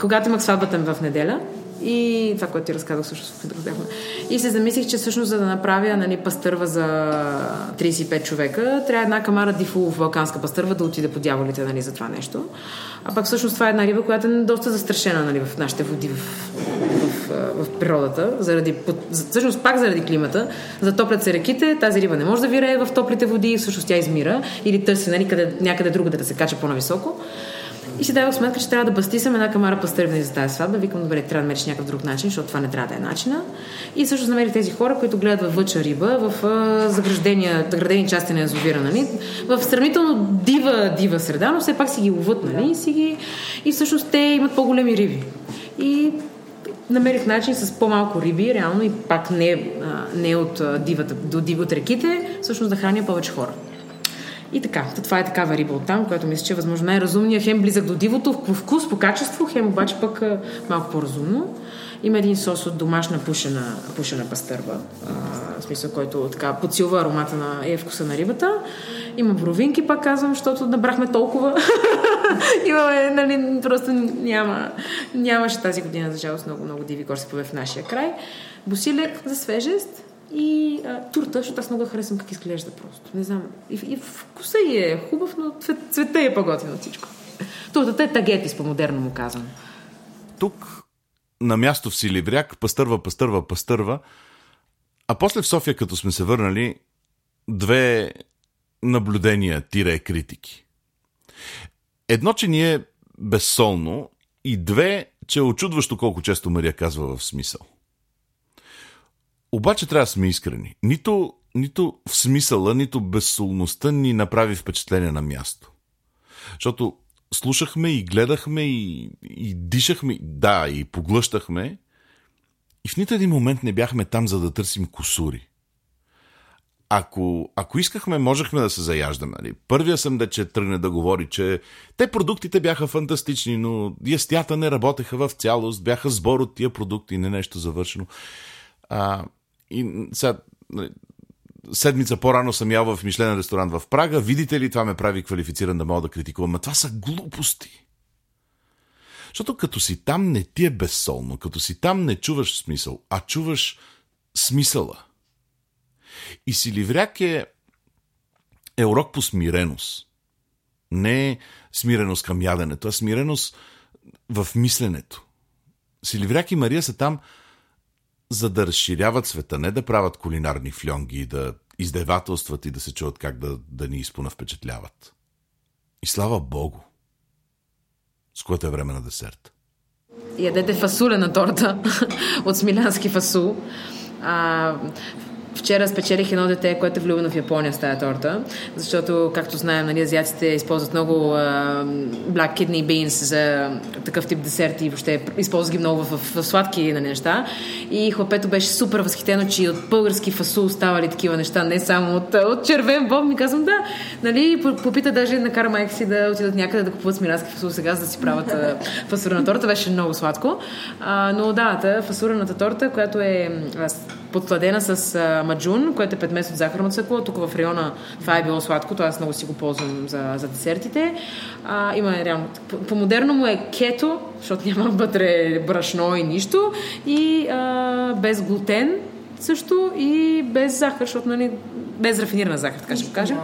когато имах сватбата в неделя, и това, което ти разказах всъщност, и се замислих, че всъщност за да направя, нали, пастърва за трийсет и пет човека, трябва една камара дифу в балканска пастърва да отиде по дяволите, нали, за това нещо. А пък всъщност това е една риба, която е доста застрашена, нали, в нашите води, в, в, в, в природата, заради, всъщност пак заради климата. Затоплят се реките, тази риба не може да вирее в топлите води и всъщност тя измира или търси, нали, къде, някъде другаде да се кача по-нависоко. И си давах сметка, че трябва да бастисам една камара пастървни за тази сватба. Викам, добре, трябва да намериш някакъв друг начин, защото това не трябва да е начина. И всъщност намерих тези хора, които гледат във въча риба, в заградени части на язовира, нали? В сравнително дива, дива среда, но все пак си ги ловат, нали? И, си ги... и всъщност те имат по-големи риби. И намерих начин с по-малко риби, реално, и пак не, не от дивата, до дива от реките, всъщност да храня повече хора. И така, това е такава риба оттам, която мисля, че е възможно най-разумния, хем близък до дивото по вкус, по качество, хем обаче пък малко по-разумно. Има един сос от домашна пушена, пушена пастърба, а, в смисъл, който така подсилва аромата на и вкуса на рибата. Има боровинки, пак казвам, защото набрахме толкова. Имаме, нали, просто няма, нямаше тази година, за жалост, много, много диви горски плодове в нашия край. Босилек за свежест. И а, турта, защото аз много харесвам как изглежда просто. Не знам. И, и вкуса е хубав, но цвет, цвета е по-готвен от всичко. Туртата е тагетис, по-модерно му казвам. Тук, на място в Силивряк, пастърва, пастърва, пастърва. А после в София, като сме се върнали, две наблюдения, тире критики. Едно, че ни е безсолно, и две, че е очудващо колко често Мария казва в смисъл. Обаче трябва да сме искрени. Нито, нито в смисъла, нито безсолността ни направи впечатление на място. Защото слушахме и гледахме и, и дишахме, да, и поглъщахме, и в нито един момент не бяхме там, за да търсим кусури. Ако, ако искахме, можехме да се заяждаме. Нали? Първия съм да че тръгне да говори, че те продуктите бяха фантастични, но ястията не работеха в цялост, бяха сбор от тия продукти, не нещо завършено. А, и сега, седмица по-рано съм ял в Мишлен ресторант в Прага. Видите ли, това ме прави квалифициран да мога да критикувам. А това са глупости. Защото като си там, не ти е безсолно. Като си там, не чуваш смисъл, а чуваш смисъла. И Силивряк е, е урок по смиреност. Не смиреност към яденето, а смиреност в мисленето. Силивряк и Мария са там, за да разширяват света, не да правят кулинарни фльонги, да издевателстват и да се чуят как да, да ни изпона впечатляват. И слава Богу, с което е време на десерт. Ядете фасулена торта от смилянски фасул. А, вчера спечелих едно дете, което е влюбено в Япония с тая торта, защото, както знаем, нали, азиатите използват много а, black kidney beans за такъв тип десерти и въобще използват ги много в, в, в сладки на неща. И хлапето беше супер възхитено, че и от български фасул ставали такива неща, не само от, от червен боб. Ми казвам да, нали, попита даже на кара майка си да отидат някъде да купуват смилянски фасул сега, за да си правят фасурена торта. Беше много сладко. А, но да, та фасурената торта, която е подсладена с а, маджун, което е пет месеца от захарно цвекло. Тук в района това е било сладко, това аз много си го ползвам за, за десертите. А, има реално... По-модерно му е кето, защото няма вътре брашно и нищо. И а, без глутен също и без захар, защото нали, без рафинирана захар, така ще покажа.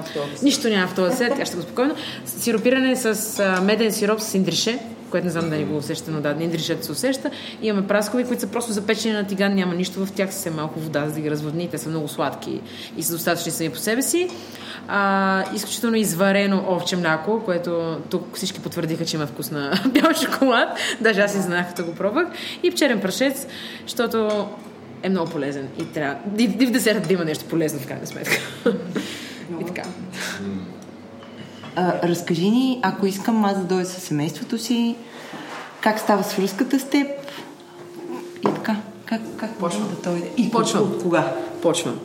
Нищо няма в този сет, аз ще го спокойно. Сиропиране с а, меден сироп с индрише, което не знам да ни го усеща, но да, не дришето се усеща. Имаме праскови, които са просто запечени на тиган, няма нищо в тях, се малко вода, за да ги разводни, те са много сладки и са достатъчни сами по себе си. А, изключително изварено овче мляко, което тук всички потвърдиха, че има вкус на бял шоколад, даже аз не знаех, като го пробвах, и пчелен прашец, защото е много полезен и трябва и, и в десерта да има нещо полезно, в крайна сметка. И така. А, разкажи ни, ако искам аз да дойда със семейството си, как става свръзката с теб и така, как, как почвам да дойде и почвам. Кога? Почвам.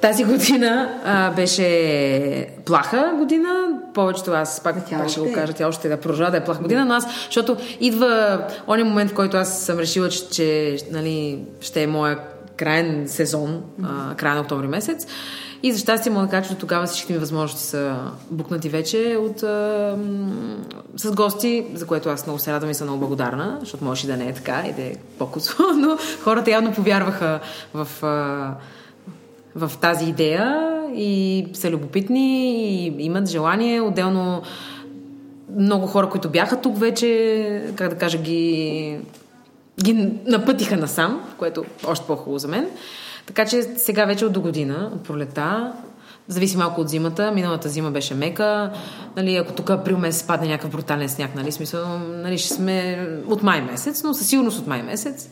Тази година а, беше плаха година. Повечето аз пак, пак ще го кажа, тя още да продължава да е плаха година, но аз, защото идва оня момент, в който аз съм решила, че, че нали, ще е моя краен сезон, а, края на октомври месец. И за щастие мога да кажа, че тогава всички ми възможности са букнати вече от, а, с гости, за което аз много се радвам и съм много благодарна, защото може и да не е така и да е по-кусно, но хората явно повярваха в, а, в тази идея и са любопитни и имат желание. Отделно много хора, които бяха тук вече, как да кажа, ги... ги напътиха насам, което още по-хубаво за мен. Така че сега вече от до година, от пролета, зависи малко от зимата. Миналата зима беше мека. Нали, ако тук април месец падне някакъв брутален сняг, нали, смисъл, нали, ще сме от май месец, но със сигурност от май месец.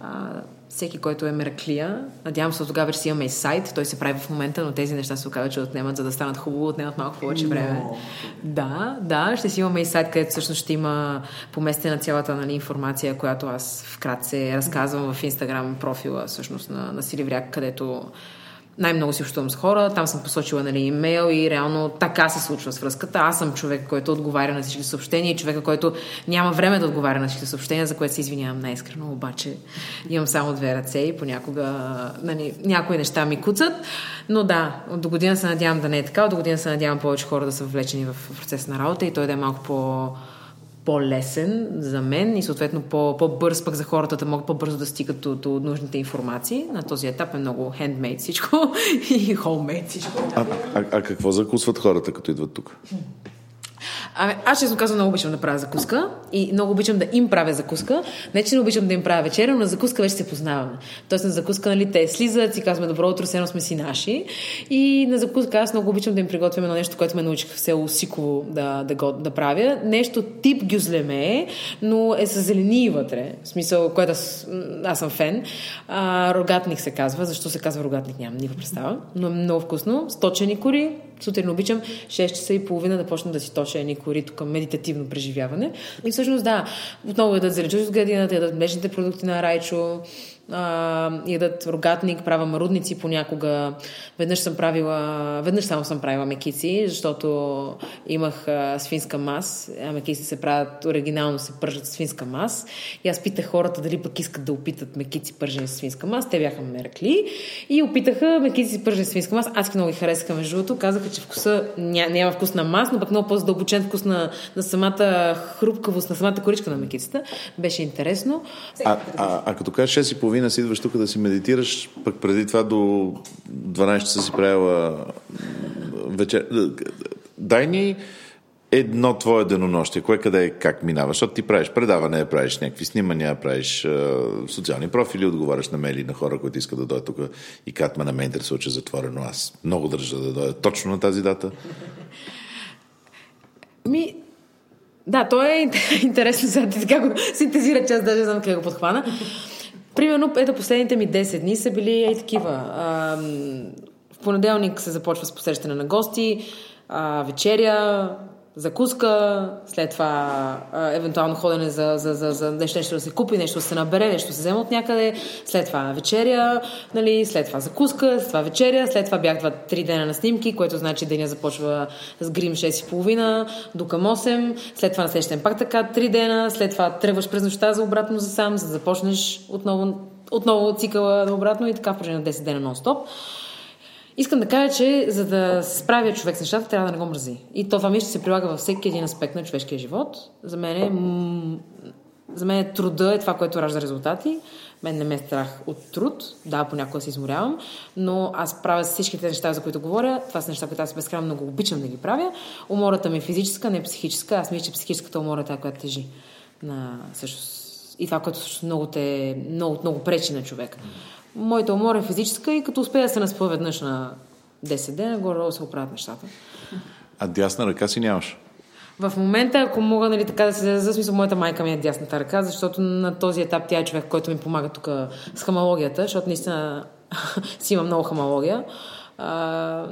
А, всеки, който е мераклия, надявам се, от тогава вече си имаме и сайт. Той се прави в момента, но тези неща се оказва, че отнемат, за да станат хубаво, отнемат малко повече време. No. Да, да, ще си имаме и сайт, където всъщност ще има поместена цялата, нали, информация, която аз вкратце разказвам в Инстаграм профила всъщност на, на Силивряк, където най-много си общувам с хора. Там съм посочила, нали, имейл и реално така се случва с връзката. Аз съм човек, който отговаря на всички съобщения и човека, който няма време да отговаря на всички съобщения, за което се извинявам най-искрено, обаче имам само две ръце и понякога, нали, някои неща ми куцат. Но да, до година се надявам да не е така. До година се надявам повече хора да са влечени в процеса на работа и той да е малко по... по-лесен за мен и съответно по-бърз пък за хората да могат по-бързо да стигат до, до нужните информации. На този етап е много хендмейд всичко и хоуммейд всичко. А, а, а какво закусват хората, като идват тук? А, аз честно казвам, много обичам да правя закуска и много обичам да им правя закуска. Не, че не обичам да им правя вечеря, но на закуска вече се познаваме. Тоест на закуска, нали, те слизат, си казваме добро утро, все едно сме си наши. И на закуска аз много обичам да им приготвям едно нещо, което ме научих в село Сиково да, да, да, да правя. Нещо тип гюзлеме, но е с зелени вътре. В смисъл, което аз, аз съм фен. А, рогатник се казва. Защо се казва рогатник? Нямам никаква представа. Но е много вкусно. Сточени кори. Сутрин обичам шест часа и половина да почна да си точа едни кори, тук медитативно преживяване. И всъщност да, отново ядат зеленчуци от градината, ядат млечните продукти на Райчо, а, ядат рогатник, правя марудници понякога. Веднъж съм правила, веднъж само съм правила мекици, защото имах а, свинска мас. А мекици се правят оригинално, се пържат свинска мас. И аз питах хората дали пък искат да опитат мекици пържени с свинска мас. Те бяха меракли и опитаха мекици пържени с свинска мас. Адски много ги харесаха, между другото. Казаха, че вкуса няма, няма вкус на мас, но пък много по-задълбочен вкус на, на самата хрупкавост, на самата коричка на мекицата. Беше интересно. А, а, а като кажеш шест и половина вина си идваш тук да си медитираш, пък преди това до дванайсет часа си правила вечер... Дай ни едно твое денонощие, кое къде е, как минава, защото ти правиш предаване, правиш някакви снимания, правиш е, социални профили, отговаряш на мейли на хора, които искат да дойдат тук и казват, ме на мен интересува, че е затворено, аз много държа да дойда точно на тази дата. Ми... Да, то е интересно сега ти сега го синтезира, че аз даже знам как го подхвана. Примерно, ето последните ми десет дни са били и такива. А, в понеделник се започва с посрещане на гости, а, вечеря, закуска, след това а, евентуално ходене за, за, за, за нещо, нещо да се купи, нещо да се набере, нещо да се вземе от някъде, след това вечеря, нали, след това закуска, след това вечеря, след това бях два-три дена на снимки, което значи деня започва с грим шест и половина до към осем, след това насещен пак така три дена, след това тръгваш през нощта за обратно за сам, за да започнеш отново, отново цикъла на обратно и така в продължение на десет дена нон-стоп. Искам да кажа, че за да се справя човек с нещата, трябва да не го мрази. И това ми ще се прилага във всеки един аспект на човешкия живот. За мен е, м- за мен е труда е това, което ражда резултати. Мен не ме е страх от труд. Да, понякога се изморявам, но аз правя всичките неща, за които говоря. Това са неща, които аз безкрайно много обичам да ги правя. Умората ми е физическа, не е психическа. Аз мисля, че психическата умора е тази, която тежи. На... И това, което също много, те... много, много пречи на човека. Моята умора е физическа и като успея да се наспя веднъж на десет дена, горе-долу се оправят нещата. А дясна ръка си нямаш? В момента, ако мога, нали, така да се дадя, за смисъл, моята майка ми е дясната ръка, защото на този етап тя е човек, който ми помага тук с хамалогията, защото наистина си имам много хамалогия. А,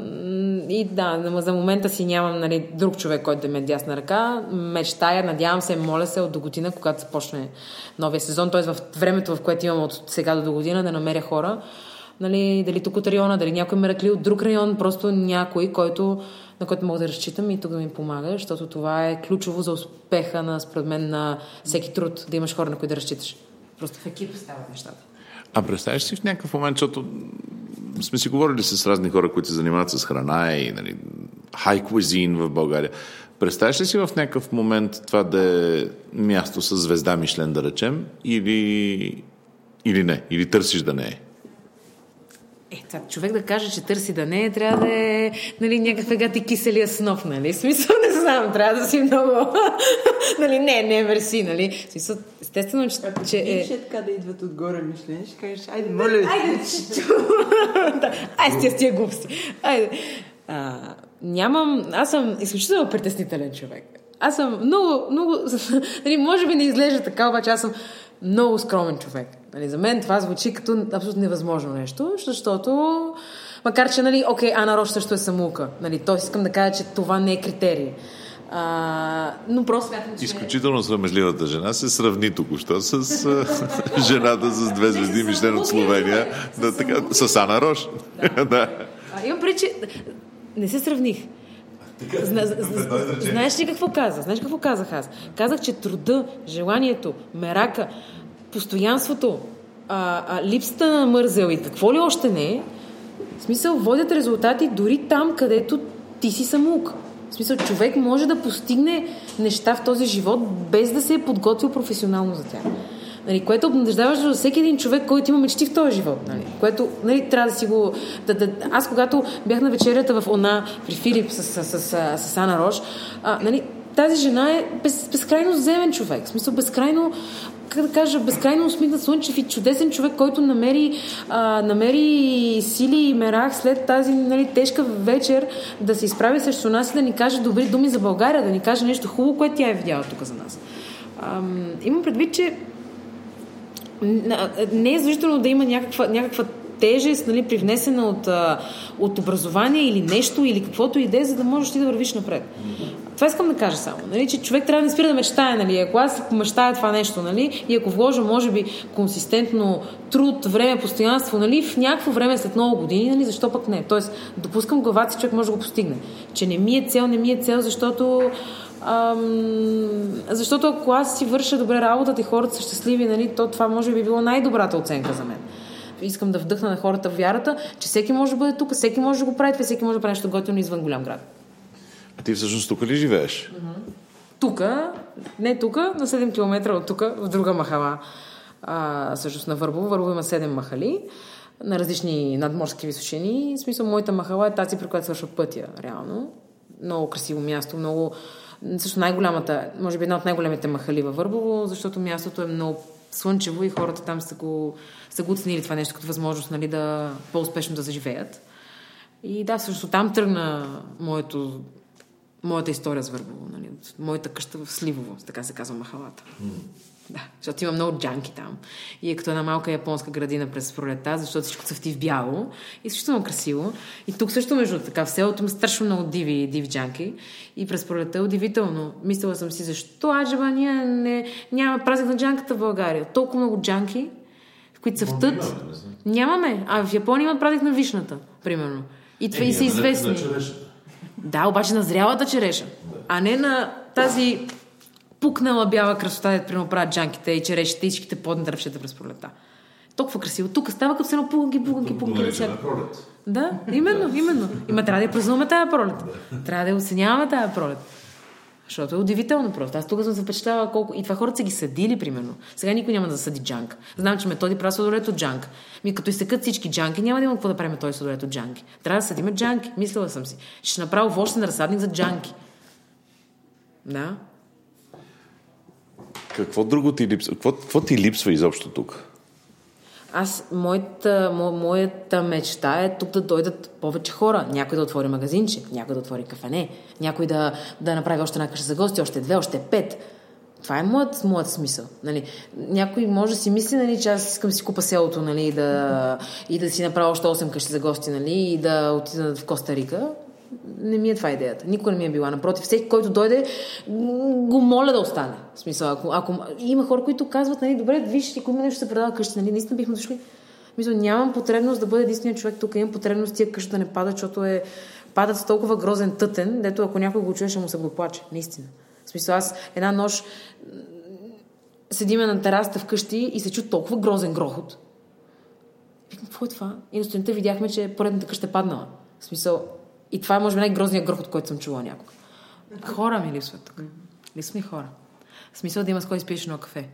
и да, за момента си нямам, нали, друг човек, който да ми е дясна ръка. Мечтая, надявам се, моля се от до година, когато започне новия сезон, т.е. в времето, в което имам от сега до до година, да намеря хора, нали, дали тук от района, дали някой ме ръкли от друг район, просто някой, който, на който мога да разчитам и тук да ми помага, защото това е ключово за успеха на, според мен, на всеки труд, да имаш хора, на които да разчиташ. Просто в екип стават нещата. А представяш си в някакъв момент, защото сме си говорили с разни хора, които се занимават с храна и, нали, high cuisine в България. Представяш ли си в някакъв момент това да е място с звезда Мишлен, да речем, или, или не? Или търсиш да не е? Е, това, човек да каже, че търси да не е, трябва да е, нали, някаква гати киселия снов, нали? В смисъл, не знам, трябва да си много... нали, не, не върси, нали? В смисъл, естествено, че... Ако че е... ще така да идват отгоре, Мишлен, ще кажеш, айде, моля ви. Айде, чичу! Айде, стия, стия глупости. Айде. А, нямам... Аз съм изключително притеснителен човек. Аз съм много, много... нали, може би не изглежда така, обаче аз съм много скромен човек. Нали, за мен това звучи като абсолютно невъзможно нещо, защото макар че, нали, окей, Ана Рош също е самоука. Нали, той искам да кажа, че това не е критерий. А, но просто... Изключително срамежливата жена се сравни току-що с жената с две звезди Мишлен от Словения. Да, така, с Ана Рош. Да. да. А, имам преди, че... Не се сравних. Зна, знаеш ли какво казах? Знаеш какво казах аз? Казах, че труда, желанието, мерака, постоянството, а, а, липсата на мързел и какво ли още не е, в смисъл, водят резултати дори там, където ти си самоук. В смисъл, човек може да постигне неща в този живот, без да се е подготвил професионално за тях. Нали, което обнадеждаващо за всеки един човек, който има мечти в този живот. Нали, което, нали, трябва да си го... Да, да... Аз, когато бях на вечерята в Она, при Филип с, с, с, с, с Ана Рош, а, нали, тази жена е без, безкрайно земен човек. В смисъл, безкрайно, как да кажа, безкрайно усмихнат, слънчев и чудесен човек, който намери, а, намери сили и мерах след тази, нали, тежка вечер да се изправи срещу нас и да ни каже добри думи за България, да ни каже нещо хубаво, което тя е видяла тук за нас. А, имам предвид, че не е задължително да има някаква, някаква тежест, нали, привнесена от, от образование или нещо, или каквото иде, за да можеш ти да вървиш напред. Това искам да кажа само, нали, че човек трябва да не спира да мечтае, нали, ако аз мечтая това нещо, нали, и ако вложа, може би, консистентно труд, време, постоянство, нали, в някакво време след много години, нали, защо пък не? Тоест, допускам главата си, човек може да го постигне. Че не ми е цел, не ми е цел, защото Ам, защото ако аз си върша добре работата и хората са щастливи, нали, то това може би било най-добрата оценка за мен. Искам да вдъхна на хората вярата, че всеки може да бъде тук, всеки може да го прави, всеки може да прави нещо готино извън голям град. А ти всъщност тук ли живееш? Uh-huh. Тука, не тука, на седем километра от тука, в друга махала. А, всъщност на Върбово. Върбово има седем махали. на различни надморски височини. В смисъл, моята махала е тази, при която свършва пътя, реално. Много красиво място, много... Също най-голямата, може би една от най-големите махали във Върбово, защото мястото е много слънчево и хората там са го, са го оценили това нещо като възможност, нали, да по-успешно да заживеят. И да, всъщност там тръгна моето, моята история с Върбово, нали, моята къща в Сливово, така се казва махалата. Да, защото има много джанки там. И е като една малка японска градина през пролета, защото всичко цъфти в бяло. И също много красиво. И тук също, между така, в селото има страшно много диви, диви джанки. И през пролета е удивително. Мислила съм си, защо аджеба ние не, няма празник на джанката в България. Толкова много джанки, в които цъфтат. Нямаме. А в Япония има празник на вишната, примерно. И, това, е, и са известни. На, на да, обаче на зрялата череша. Да. А не на тази... пукнала бяла красота, да прино правят джанките и черешите и всичките подни дървчета през пролета. Толкова красиво. Тук става като едно пуканки, пуканки, пуканки. Наричана пролет. Да, именно, именно. Има, трябва да я празнуваме тая пролет. Трябва да я оценяваме тая пролет. Защото е удивително просто. Аз тук съм се впечатляла колко... И това хората са ги съдили, примерно. Сега никой няма да съди джанк. Знам, че методи прави сладолет от джанк. Ми като изсъкат всички джанки, няма да има какво да прави методи сладолет от джанки. Трябва да съдиме джанки. Мислила съм си. Ще направя овощен разсадник за джанки. Да. Какво друго ти липсва? Какво, какво ти липсва изобщо тук? Аз, моята, мо, моята мечта е тук да дойдат повече хора. Някой да отвори магазинче, някой да отвори кафене, някой да, да направи още една къща за гости, още две, още пет. Това е моят, моят смисъл. Нали? Някой може да си мисли, нали, че аз искам да си купа селото, нали, да, и да си направя още осем къщи за гости, нали, и да отида в Коста Рика. Не ми е това идеята. Никога не ми е била. Напротив, всеки, който дойде, го моля да остане. В смисъл, ако, ако... има хора, които казват, нали, добре, виж, ако има нещо се предава къща, нали, наистина бихме дошли. Мисля, нямам потребност да бъде единственият човек тук, имам потребност тия къща да не пада, защото е... падат с толкова грозен тътен, дето ако някой го чуе, ще му се доплаче. Наистина. В смисъл, аз една нощ седиме на терасата вкъщи и се чу толкова грозен грохот. Викам, какво е това? И на сутринта видяхме, че поредната къща е паднала. В смисъл, и това е, може би, най-грозният грохот, който съм чувала някога. Хора ми липсват тук. Липсват ми хора. В смисъл да има с кой спиеш едно кафе.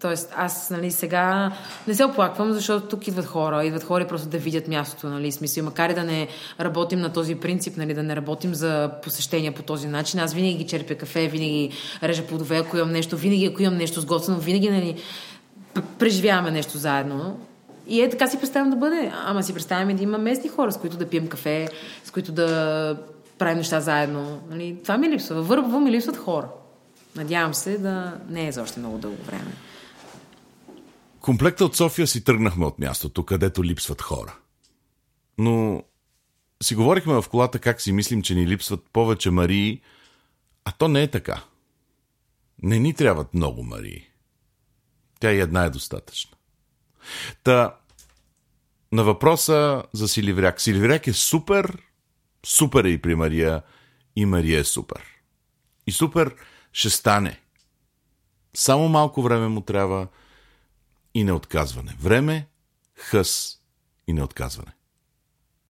Тоест, аз, нали, сега не се оплаквам, защото тук идват хора. Идват хора просто да видят мястото, нали, смисъл. Макар и да не работим на този принцип, нали, да не работим за посещения по този начин. Аз винаги ги черпя кафе, винаги режа плодове, ако имам нещо, винаги ако имам нещо сготвено, винаги, нали, преживяваме нещо заедно. И е така си представям да бъде. Ама си представяме да има местни хора, с които да пием кафе, с които да правим неща заедно. Нали? Това ми липсва. Върбово ми липсват хора. Надявам се да не е за още много дълго време. Комплекта от София си тръгнахме от мястото, където липсват хора. Но си говорихме в колата как си мислим, че ни липсват повече Марии, а то не е така. Не ни трябват много Марии. Тя и една е достатъчна. Та, на въпроса за Силивряк. Силивряк е супер, супер е и при Мария, и Мария е супер. И супер ще стане. Само малко време му трябва и неотказване. Време, хъс и неотказване.